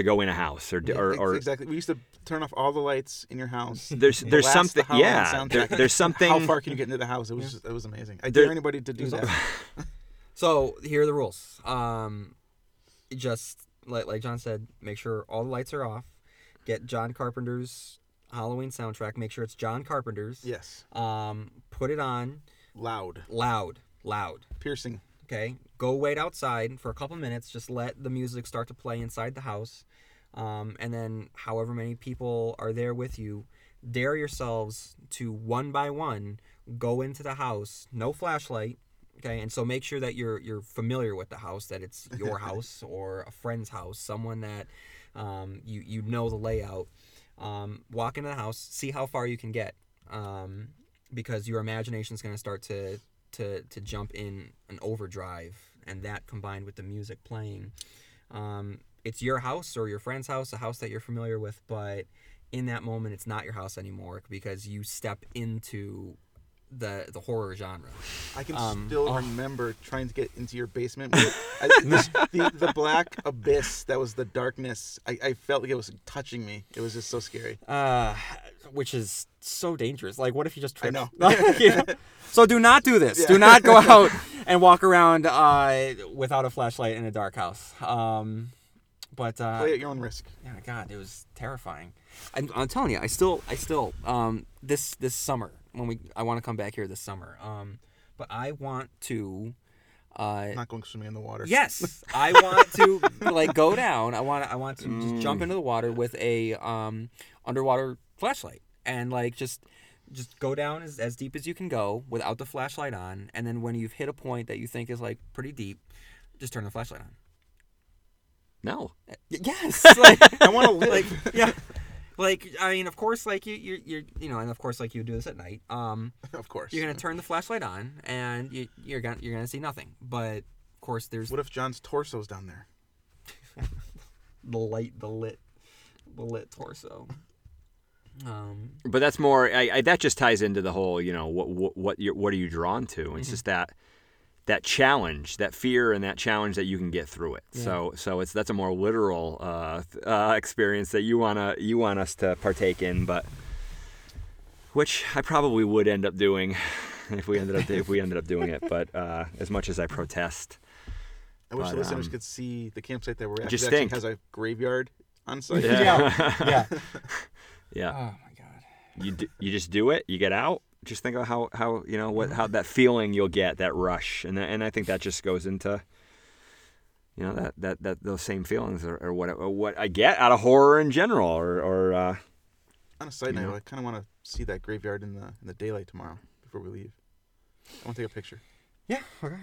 go in a house or exactly. We used to turn off all the lights in your house. There's something, there's something. How far can you get into the house? It was it was amazing. I dare anybody to do that. So here are the rules. Just like John said, make sure all the lights are off. Get John Carpenter's Halloween soundtrack. Make sure it's John Carpenter's. Yes. Put it on. Loud. Piercing. Okay. Go wait outside for a couple minutes. Just let the music start to play inside the house. And then however many people are there with you, dare yourselves to one by one go into the house. No flashlight. Okay. And so make sure that you're familiar with the house, that it's your house or a friend's house, someone that you know the layout. Walk into the house, see how far you can get, because your imagination is going to start to jump in an overdrive, and that combined with the music playing. It's your house or your friend's house, a house that you're familiar with, but in that moment, it's not your house anymore because you step into the horror genre. I can still remember trying to get into your basement with the black abyss that was the darkness. I felt like it was touching me. It was just so scary, which is so dangerous. What if you just trip? I know. So do not do this. Do not go out and walk around without a flashlight in a dark house. But play at your own risk. Yeah, God, it was terrifying. I'm telling you, I still this summer, I want to come back here this summer. But I want to not going swimming in the water. Yes. I want to go down. I want to just jump into the water with a underwater flashlight and just go down as deep as you can go without the flashlight on, and then when you've hit a point that you think is pretty deep, just turn the flashlight on. No. Yes. I want to live. Yeah. I mean, of course, you're and of course, you do this at night. Of course, you're gonna turn the flashlight on, and you're gonna see nothing. But of course, there's. What if John's torso's down there? the lit torso. But that's more. That just ties into the whole. What are you drawn to? It's just that challenge, that fear, and that challenge that you can get through it. Yeah. So that's a more literal experience that you want us to partake in, but which I probably would end up doing if we ended up doing it. But as much as I protest, I wish the listeners could see the campsite that we're at. Just it think, has a graveyard on site. Yeah. Oh my God. You just do it. You get out. Just think about how how that feeling you'll get, that rush, and I think that just goes into that those same feelings are what I get out of horror in general. Or on a side note, I kind of want to see that graveyard in the daylight tomorrow before we leave. I want to take a picture. Yeah. Okay.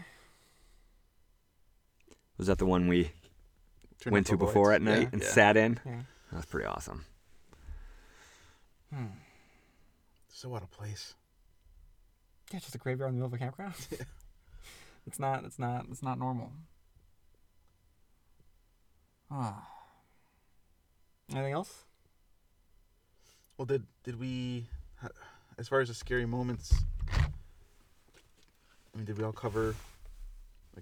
Was that the one we went to before at night and sat in? Yeah. That was pretty awesome. So what a place. Yeah, just a graveyard in the middle of a campground. Yeah. It's not normal. Anything else? Well, did we, as far as the scary moments, did we all cover a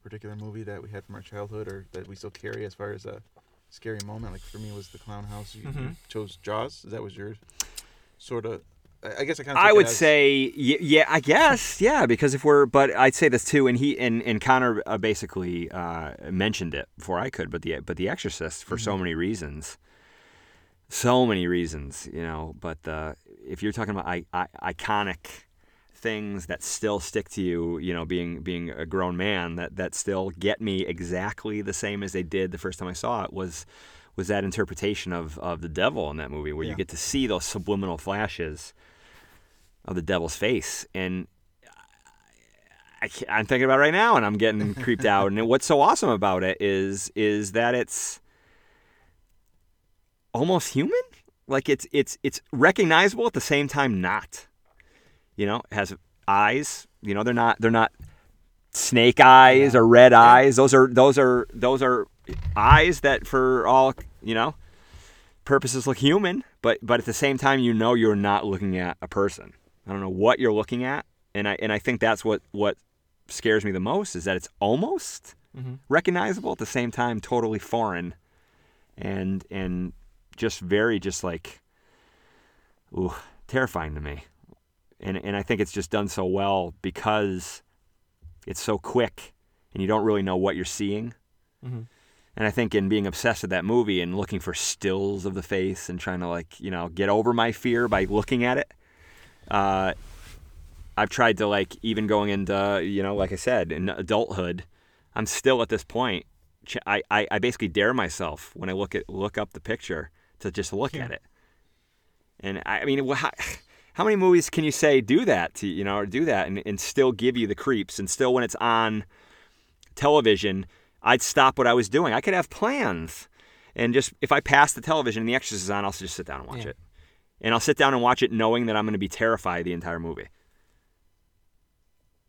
particular movie that we had from our childhood or that we still carry as far as a scary moment? For me, it was the Clownhouse. You chose Jaws. That was yours. Sort of. I guess I kind of. I would say, yeah, I guess, yeah, because if we're, but I'd say this too, and he and Connor basically mentioned it before I could, but the Exorcist for so many reasons, But if you're talking about iconic things that still stick to you, you know, being a grown man, that still get me exactly the same as they did the first time I saw it was that interpretation of the devil in that movie, where you get to see those subliminal flashes of the devil's face. And I'm thinking about it right now, and I'm getting creeped out. And what's so awesome about it is that it's almost human. Like it's recognizable at the same time, not. You know, it has eyes. You know, they're not snake eyes or red eyes. Those are eyes that, for all, you know, purposes, look human. But at the same time, you know, you're not looking at a person. I don't know what you're looking at. And I think that's what scares me the most, is that it's almost recognizable at the same time, totally foreign, and just very like, ooh, terrifying to me. And I think it's just done so well because it's so quick and you don't really know what you're seeing. Mm-hmm. And I think in being obsessed with that movie and looking for stills of the face and trying to, like, you know, get over my fear by looking at it, I've tried to, like, even going into, you know, like I said, in adulthood, I'm still at this point. I basically dare myself when I look up the picture to just look at it. And I mean, how many movies can you say do that to, you know, or do that and still give you the creeps? And still, when it's on television, I'd stop what I was doing. I could have plans, and just, if I pass the television and The Exorcist is on, I'll just sit down and watch it. And I'll sit down and watch it knowing that I'm going to be terrified the entire movie.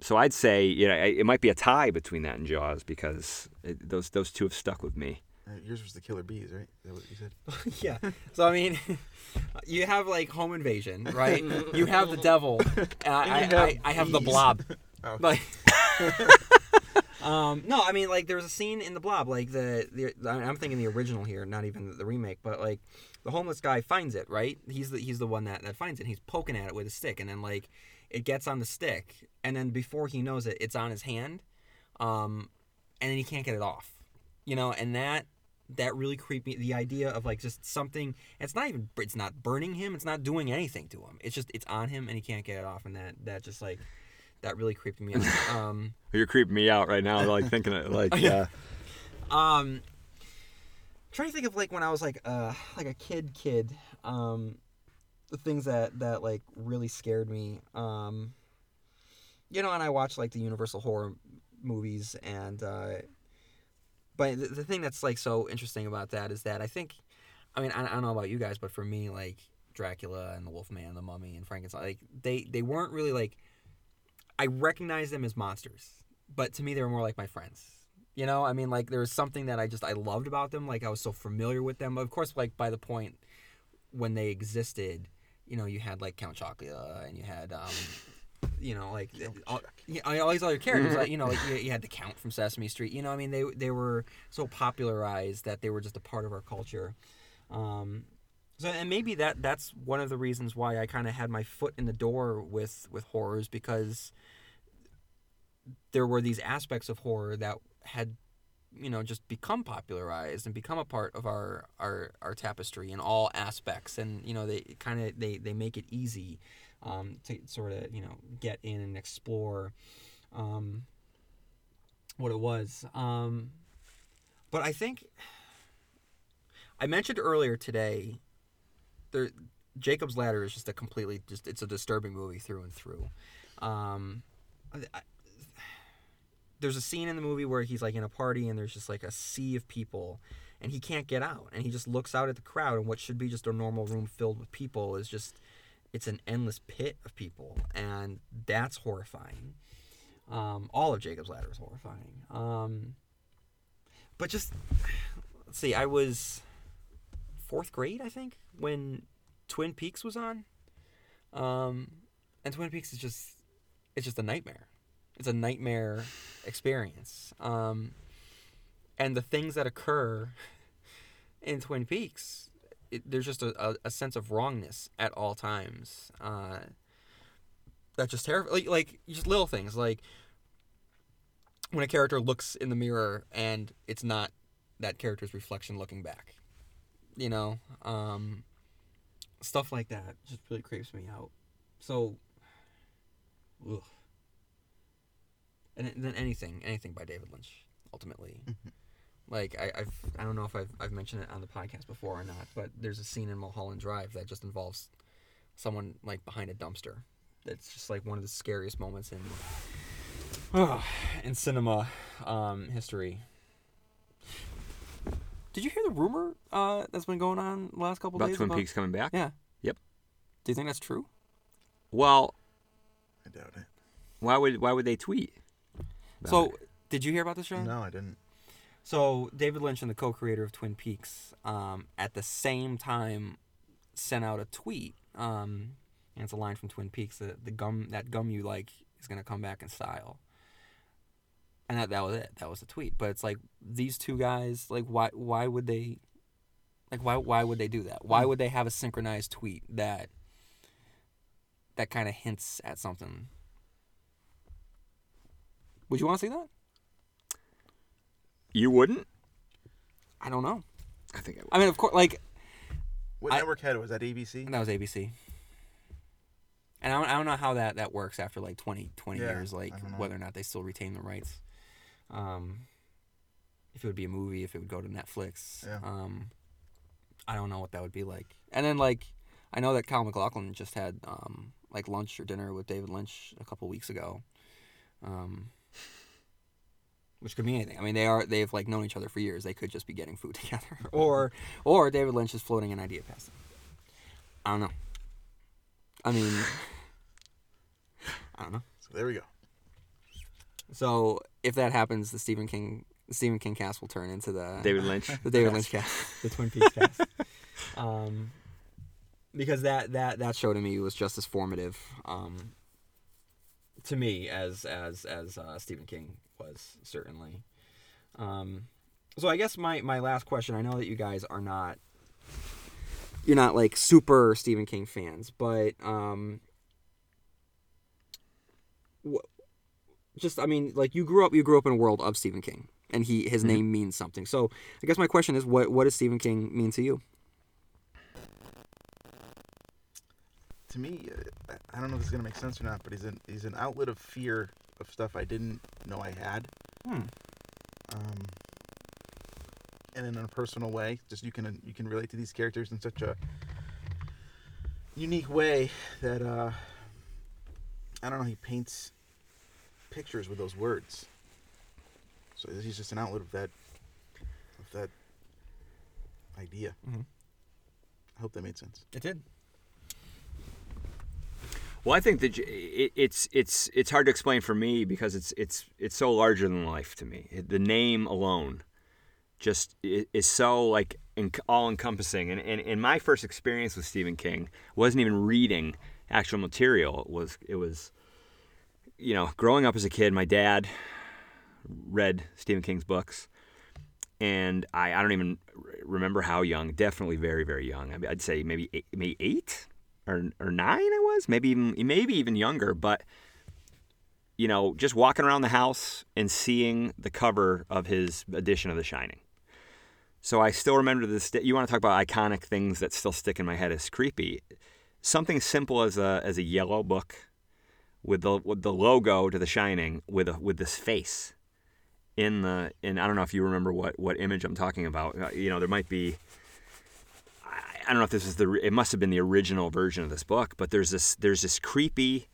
So I'd say, you know, it might be a tie between that and Jaws, because those two have stuck with me. Yours was The Killer Bees, right? Is that what you said? Yeah. So, I mean, you have, like, home invasion, right? You have the devil. I have the blob. Oh. Like, no, I mean, like, there was a scene in The Blob, like, I'm thinking the original here, not even the remake, but, like, the homeless guy finds it, right? He's the one that finds it. He's poking at it with a stick, and then, like, it gets on the stick, and then before he knows it, it's on his hand, and then he can't get it off, you know. And that really creeped me. The idea of, like, just something. It's not burning him. It's not doing anything to him. It's just, it's on him, and he can't get it off. And that just, like, that really creeped me out. You're creeping me out right now, like, thinking it, like, yeah. I'm trying to think of, like, when I was like a kid. The things that like really scared me, you know, and I watched, like, the Universal horror movies, and but the thing that's, like, so interesting about that is that I think, I mean, I don't know about you guys, but for me, like, Dracula and the Wolfman and the Mummy and Frankenstein, like, they weren't really, like, I recognized them as monsters, but to me they were more like my friends. You know, I mean, like, there was something that I loved about them, like, I was so familiar with them. But of course, like, by the point when they existed, you know, you had, like, Count Chocula, and you had, you know, like, all these other characters, like, you know, like, you had the Count from Sesame Street, you know, I mean, they were so popularized that they were just a part of our culture. So, and maybe that's one of the reasons why I kind of had my foot in the door with horrors, because there were these aspects of horror that had, you know, just become popularized and become a part of our tapestry in all aspects. And, you know, they make it easy to sort of, you know, get in and explore what it was. But I think I mentioned earlier today, Jacob's Ladder is just a completely, just, it's a disturbing movie through and through. There's a scene in the movie where he's, like, in a party, and there's just, like, a sea of people, and he can't get out, and he just looks out at the crowd, and what should be just a normal room filled with people is just, it's an endless pit of people, and that's horrifying. All of Jacob's Ladder is horrifying. But just, let's see, I was 4th grade, I think, when Twin Peaks was on. And Twin Peaks is just, it's just a nightmare. It's a nightmare experience. And the things that occur in Twin Peaks, there's just a sense of wrongness at all times. That's just terrifying. Like, just little things. Like, when a character looks in the mirror and it's not that character's reflection looking back. You know? Stuff like that just really creeps me out. So... ugh. And then anything by David Lynch, ultimately. Mm-hmm. Like, I don't know if I've mentioned it on the podcast before or not, but there's a scene in Mulholland Drive that just involves someone, like, behind a dumpster. That's just, like, one of the scariest moments in cinema history. Did you hear the rumor that's been going on the last couple days? About Twin Peaks coming back? Yeah. Yep. Do you think that's true? Well, I doubt it. Why would they tweet? Did you hear about this, John? No, I didn't. So, David Lynch and the co-creator of Twin Peaks, at the same time, sent out a tweet, and it's a line from Twin Peaks, the gum, that gum you like is going to come back in style. And that was it. That was the tweet. But it's like, these two guys, like, why would they do that? Why would they have a synchronized tweet that kind of hints at something? Would you want to see that? You wouldn't? I don't know. I think I would. I mean, of course, like... What network had it? Was that ABC? That was ABC. And I don't know how that works after, like, 20 years, like, whether or not they still retain the rights. If it would be a movie, if it would go to Netflix. Yeah. I don't know what that would be like. And then, like, I know that Kyle MacLachlan just had, like, lunch or dinner with David Lynch a couple weeks ago. Which could mean anything. I mean, they've like known each other for years. They could just be getting food together, or David Lynch is floating an idea past them. I don't know. I mean, I don't know. So there we go. So if that happens, the Stephen King cast will turn into the David Lynch cast, the Twin Peaks cast. Because that show to me was just as formative, to me as Stephen King. Was certainly. So I guess my last question, I know that you guys are not, you're not like super Stephen King fans, but you grew up in a world of Stephen King, and his name means something. So I guess my question is, what does Stephen King mean to you? To me, I don't know if this is gonna make sense or not, but he's an outlet of fear. Of stuff I didn't know I had. And in a personal way, just you can relate to these characters in such a unique way that I don't know, he paints pictures with those words, so he's just an outlet of that idea. I hope that made sense. It did. Well, I think that it's hard to explain for me because it's so larger than life to me. The name alone just is so like all encompassing. And my first experience with Stephen King wasn't even reading actual material. It was you know, growing up as a kid, my dad read Stephen King's books, and I don't even remember how young. Definitely very, very young. I mean, I'd say maybe eight. Or 9 I was, maybe even younger, but, you know, just walking around the house and seeing the cover of his edition of The Shining. So I still remember this. You want to talk about iconic things that still stick in my head as creepy. Something simple as a yellow book with the logo to The Shining with this face in I don't know if you remember what image I'm talking about. You know, there might be. I don't know if this is it must have been the original version of this book, but there's this creepy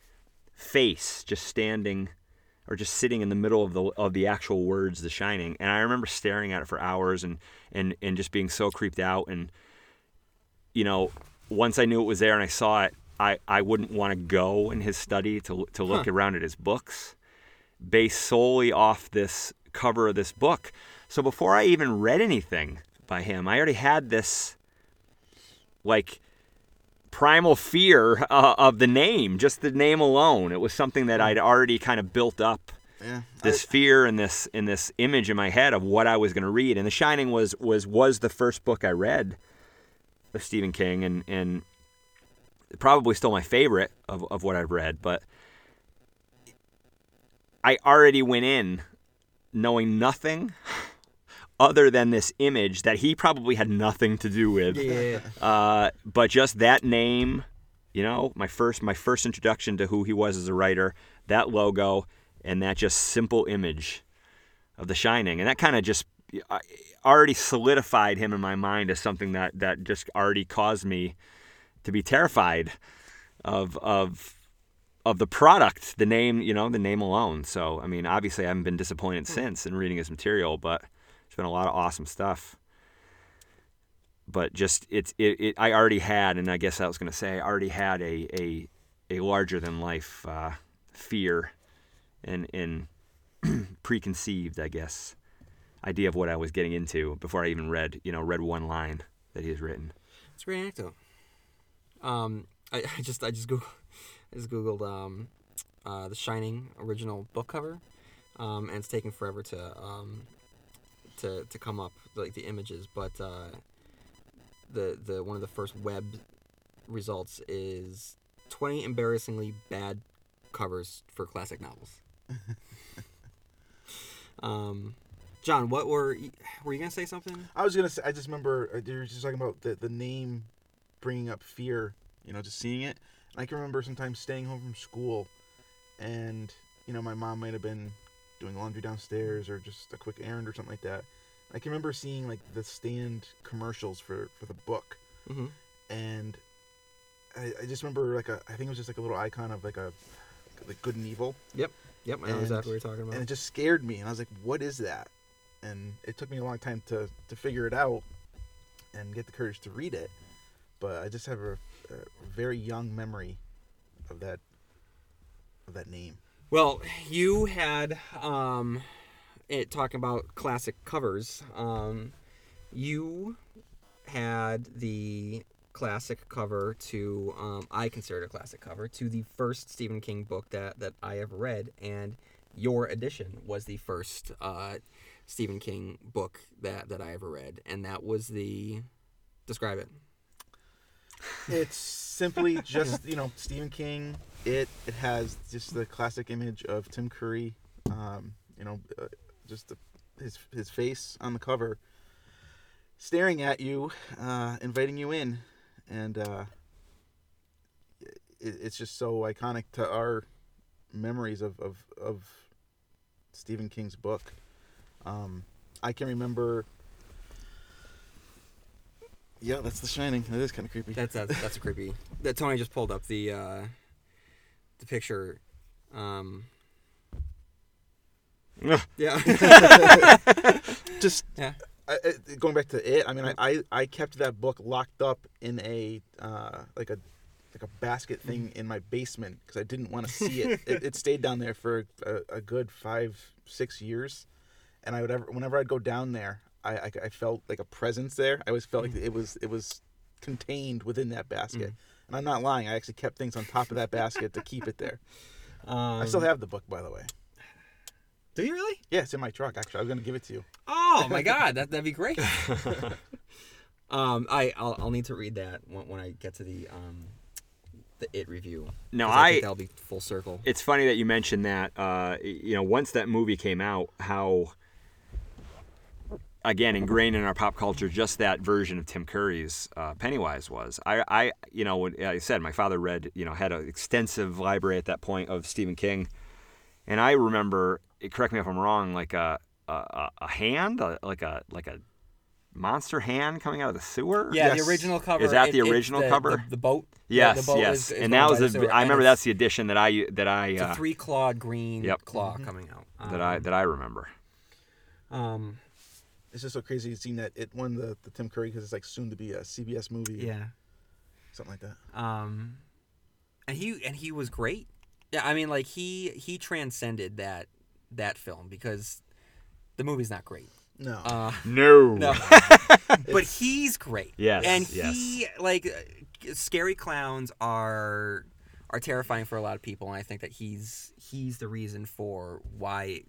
face just standing or just sitting in the middle of the actual words, The Shining. And I remember staring at it for hours and just being so creeped out. And, you know, once I knew it was there and I saw it, I wouldn't want to go in his study to look around at his books based solely off this cover of this book. So before I even read anything by him, I already had this, like, primal fear of the name, just the name alone. It was something that I'd already kind of built up, this fear and this image in my head of what I was going to read. And The Shining was the first book I read of Stephen King, and probably still my favorite of what I've read. But I already went in knowing nothing other than this image that he probably had nothing to do with. But just that name you know, my first introduction to who he was as a writer, that logo and that just simple image of The Shining. And that kind of just already solidified him in my mind as something that just already caused me to be terrified of the product, the name, you know, the name alone. So, I mean, obviously I haven't been disappointed since in reading his material, but it's been a lot of awesome stuff. But just I already had, and I guess I was going to say, I already had a larger than life fear and preconceived, I guess, idea of what I was getting into before I even read one line that he has written. It's a great anecdote. I just googled The Shining original book cover, and it's taking forever to come up, like, the images, but the one of the first web results is 20 embarrassingly bad covers for classic novels. John, what were you gonna say something? I was gonna say, I just remember you were just talking about the name bringing up fear, you know, just seeing it. And I can remember sometimes staying home from school, and you know, my mom might have been doing laundry downstairs or just a quick errand or something like that. I can remember seeing, like, the stand commercials for the book, mm-hmm. and I just remember I think it was just like a little icon of like good and evil. Yep, I know exactly what you're talking about. And it just scared me, and I was like, what is that? And it took me a long time to figure it out and get the courage to read it, but I just have a very young memory of that name. Well, you had it talking about classic covers. You had the classic cover to I consider it a classic cover to the first Stephen King book that I ever read, and your edition was the first Stephen King book that I ever read, and that was the... Describe it. It's simply just, you know, Stephen King. It has just the classic image of Tim Curry, you know, just his face on the cover, staring at you, inviting you in, and it's just so iconic to our memories of Stephen King's book. I can remember... Yeah, that's The Shining. That is kind of creepy. That's a creepy. That Tony just pulled up the picture. Yeah. Just yeah. Going back to it. I mean, I kept that book locked up in a like a basket thing in my basement because I didn't want to see it. It stayed down there for a good 5-6 years, and I would whenever I'd go down there, I felt like a presence there. I always felt like it was contained within that basket. And I'm not lying. I actually kept things on top of that basket to keep it there. I still have the book, by the way. Do you really? Yeah, it's in my truck, actually. I was going to give it to you. Oh, my God. That'd be great. I'll need to read that when I get to the It review. No, I think that'll be full circle. It's funny that you mentioned that. You know, once that movie came out, how... Again, ingrained in our pop culture, just that version of Tim Curry's Pennywise was. I, you know, like I said, my father read, you know, had an extensive library at that point of Stephen King, and I remember, correct me if I'm wrong, like a hand, like a monster hand coming out of the sewer. Yeah, yes. The original cover. Is that the original cover? The boat. Yes, the boat yes, is and that was the I remember that's the edition that I. It's a three-clawed green claw coming out. That I remember. It's just so crazy seeing that it won the Tim Curry because it's like soon to be a CBS movie. Yeah, something like that. And he was great. Yeah, I mean, like he transcended that film because the movie's not great. No, no. But he's great. Yes, and he scary clowns are terrifying for a lot of people, and I think that he's the reason for why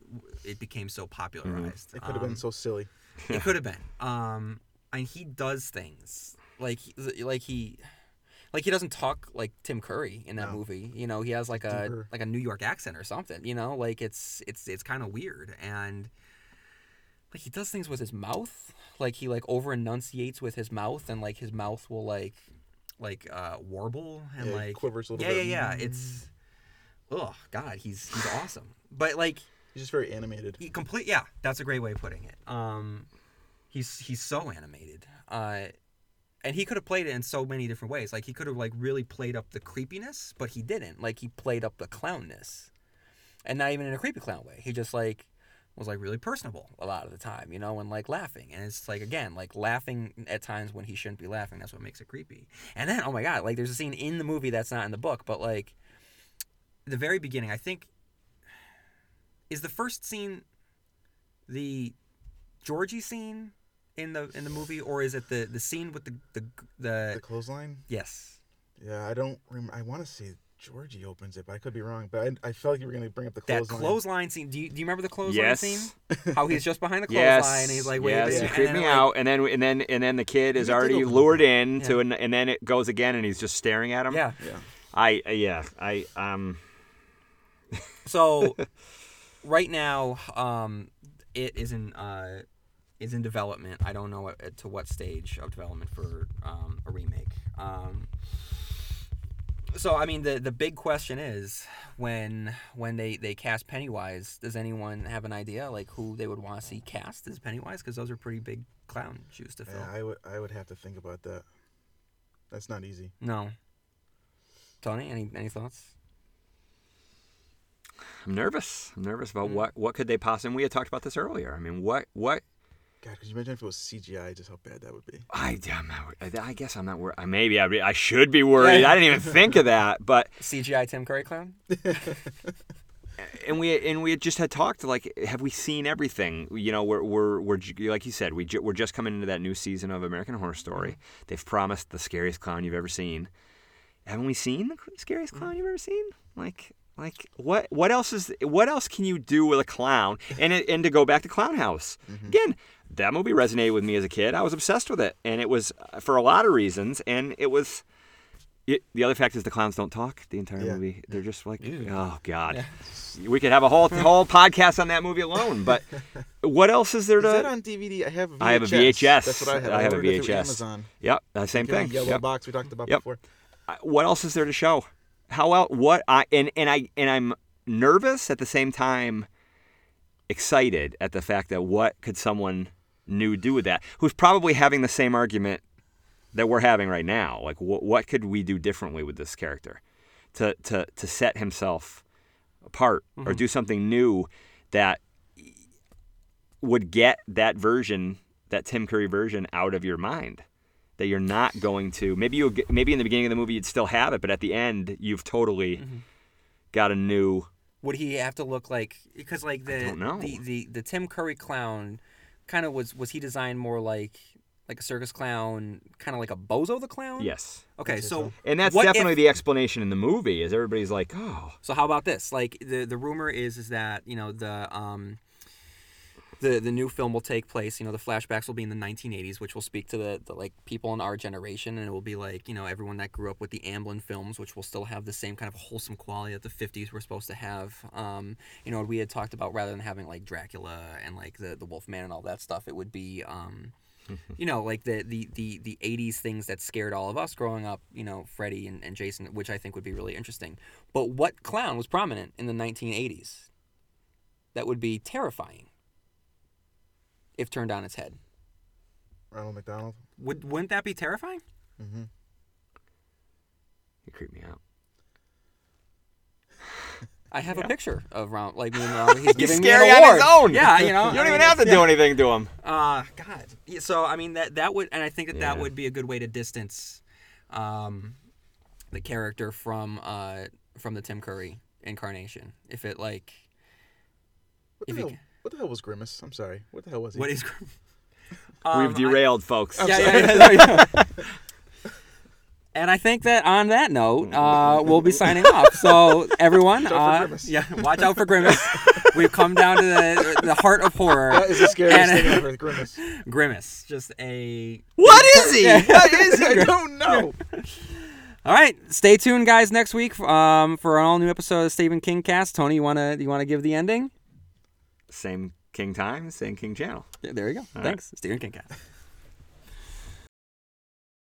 it became so popularized. It could have been so silly. It could have been. And he does things like he doesn't talk like Tim Curry in that movie. You know, he has like a New York accent or something. You know, like it's kind of weird, and like he does things with his mouth. Like he over enunciates with his mouth, and like his mouth will like like warble and like quivers a little bit. Yeah. It's oh god, he's awesome. But like he's just very animated. Yeah, that's a great way of putting it. He's so animated. And he could have played it in so many different ways. Like he could have like really played up the creepiness, but he didn't. Like he played up the clownness. And not even in a creepy clown way. He just like was like really personable a lot of the time, you know, and like laughing. And it's like, again, like laughing at times when he shouldn't be laughing. That's what makes it creepy. And then, oh my God, like there's a scene in the movie that's not in the book, but like the very beginning, I think, is the first scene the Georgie scene in the movie, or is it the scene with the clothesline? Yes. Yeah, I don't remember. I want to see Georgie opens it, but I could be wrong. But I felt like you were going to bring up the clothesline. That clothesline scene. Do you remember the clothesline scene? How he's just behind the clothesline and he's like, waiting. Yes, you creeped me out. And then the kid is already lured in to, and then it goes again, and he's just staring at him. Yeah. So, right now, it is in development. I don't know to what stage of development for a remake. So, I mean, the big question is, when they cast Pennywise, does anyone have an idea, like, who they would want to see cast as Pennywise? Because those are pretty big clown shoes to fill. Yeah, I would have to think about that. That's not easy. No. Tony, any thoughts? I'm nervous about what could they possibly... We had talked about this earlier. I mean, what... God, could you imagine if it was CGI? Just how bad that would be. I guess I'm not worried. Maybe I should be worried. I didn't even think of that. But CGI Tim Curry clown. and we just had talked, like, have we seen everything? You know, we're like you said, we're just coming into that new season of American Horror Story. Mm-hmm. They've promised the scariest clown you've ever seen. Haven't we seen the scariest clown you've ever seen? Like what else can you do with a clown? And to go back to Clownhouse again. That movie resonated with me as a kid. I was obsessed with it, and it was for a lot of reasons. And it was the other fact is the clowns don't talk the entire movie. They're just like, oh god, we could have a whole podcast on that movie alone. But what else is there to? Is that on DVD? I have a VHS. That's what I have. I have a VHS. Amazon. Yep, same thing. Yellow box we talked about before. What else is there to show? How else? What I'm nervous at the same time, excited at the fact that what could someone new do with that, who's probably having the same argument that we're having right now. Like, what could we do differently with this character to set himself apart or do something new that would get that version, that Tim Curry version, out of your mind, that you're not going to... Maybe in the beginning of the movie you'd still have it, but at the end you've totally got a new... Would he have to look like... Because, like, the Tim Curry clown... Kind of was he designed more like a circus clown, kind of like a Bozo the Clown? Yes. Okay, so and that's definitely the explanation in the movie, is everybody's like, oh. So how about this? Like the rumor is that, you know, the new film will take place. You know, the flashbacks will be in the 1980s, which will speak to the like people in our generation, and it will be like, you know, everyone that grew up with the Amblin films, which will still have the same kind of wholesome quality that the 50s were supposed to have. You know, we had talked about, rather than having like Dracula and like the Wolfman and all that stuff, it would be, you know, like the 80s things that scared all of us growing up. You know, Freddy and Jason, which I think would be really interesting. But what clown was prominent in the 1980s? That would be terrifying. If turned on its head, Ronald McDonald. Wouldn't that be terrifying? Mm-hmm. You creep me out. I have a picture of Ronald. Like, when he's giving scary me an award. On his own. Yeah, you know. You don't even have to do anything to him. God. Yeah, so I mean that would, and I think that would be a good way to distance the character from the Tim Curry incarnation. If it like. What the hell was Grimace? I'm sorry. What the hell was he? What is Grimace? We've derailed, folks. Yeah. And I think that on that note, we'll be signing off. So, everyone, watch out for Grimace. We've come down to the heart of horror. That is the scariest thing ever, Grimace. Grimace. Just a... What is he? What is he? I don't know. All right, stay tuned, guys, next week for an all-new episode of Stephen King Cast. Tony, you wanna give the ending? Same King time, same King channel. Yeah, there you go. All Thanks. Right. Stephen King Cast.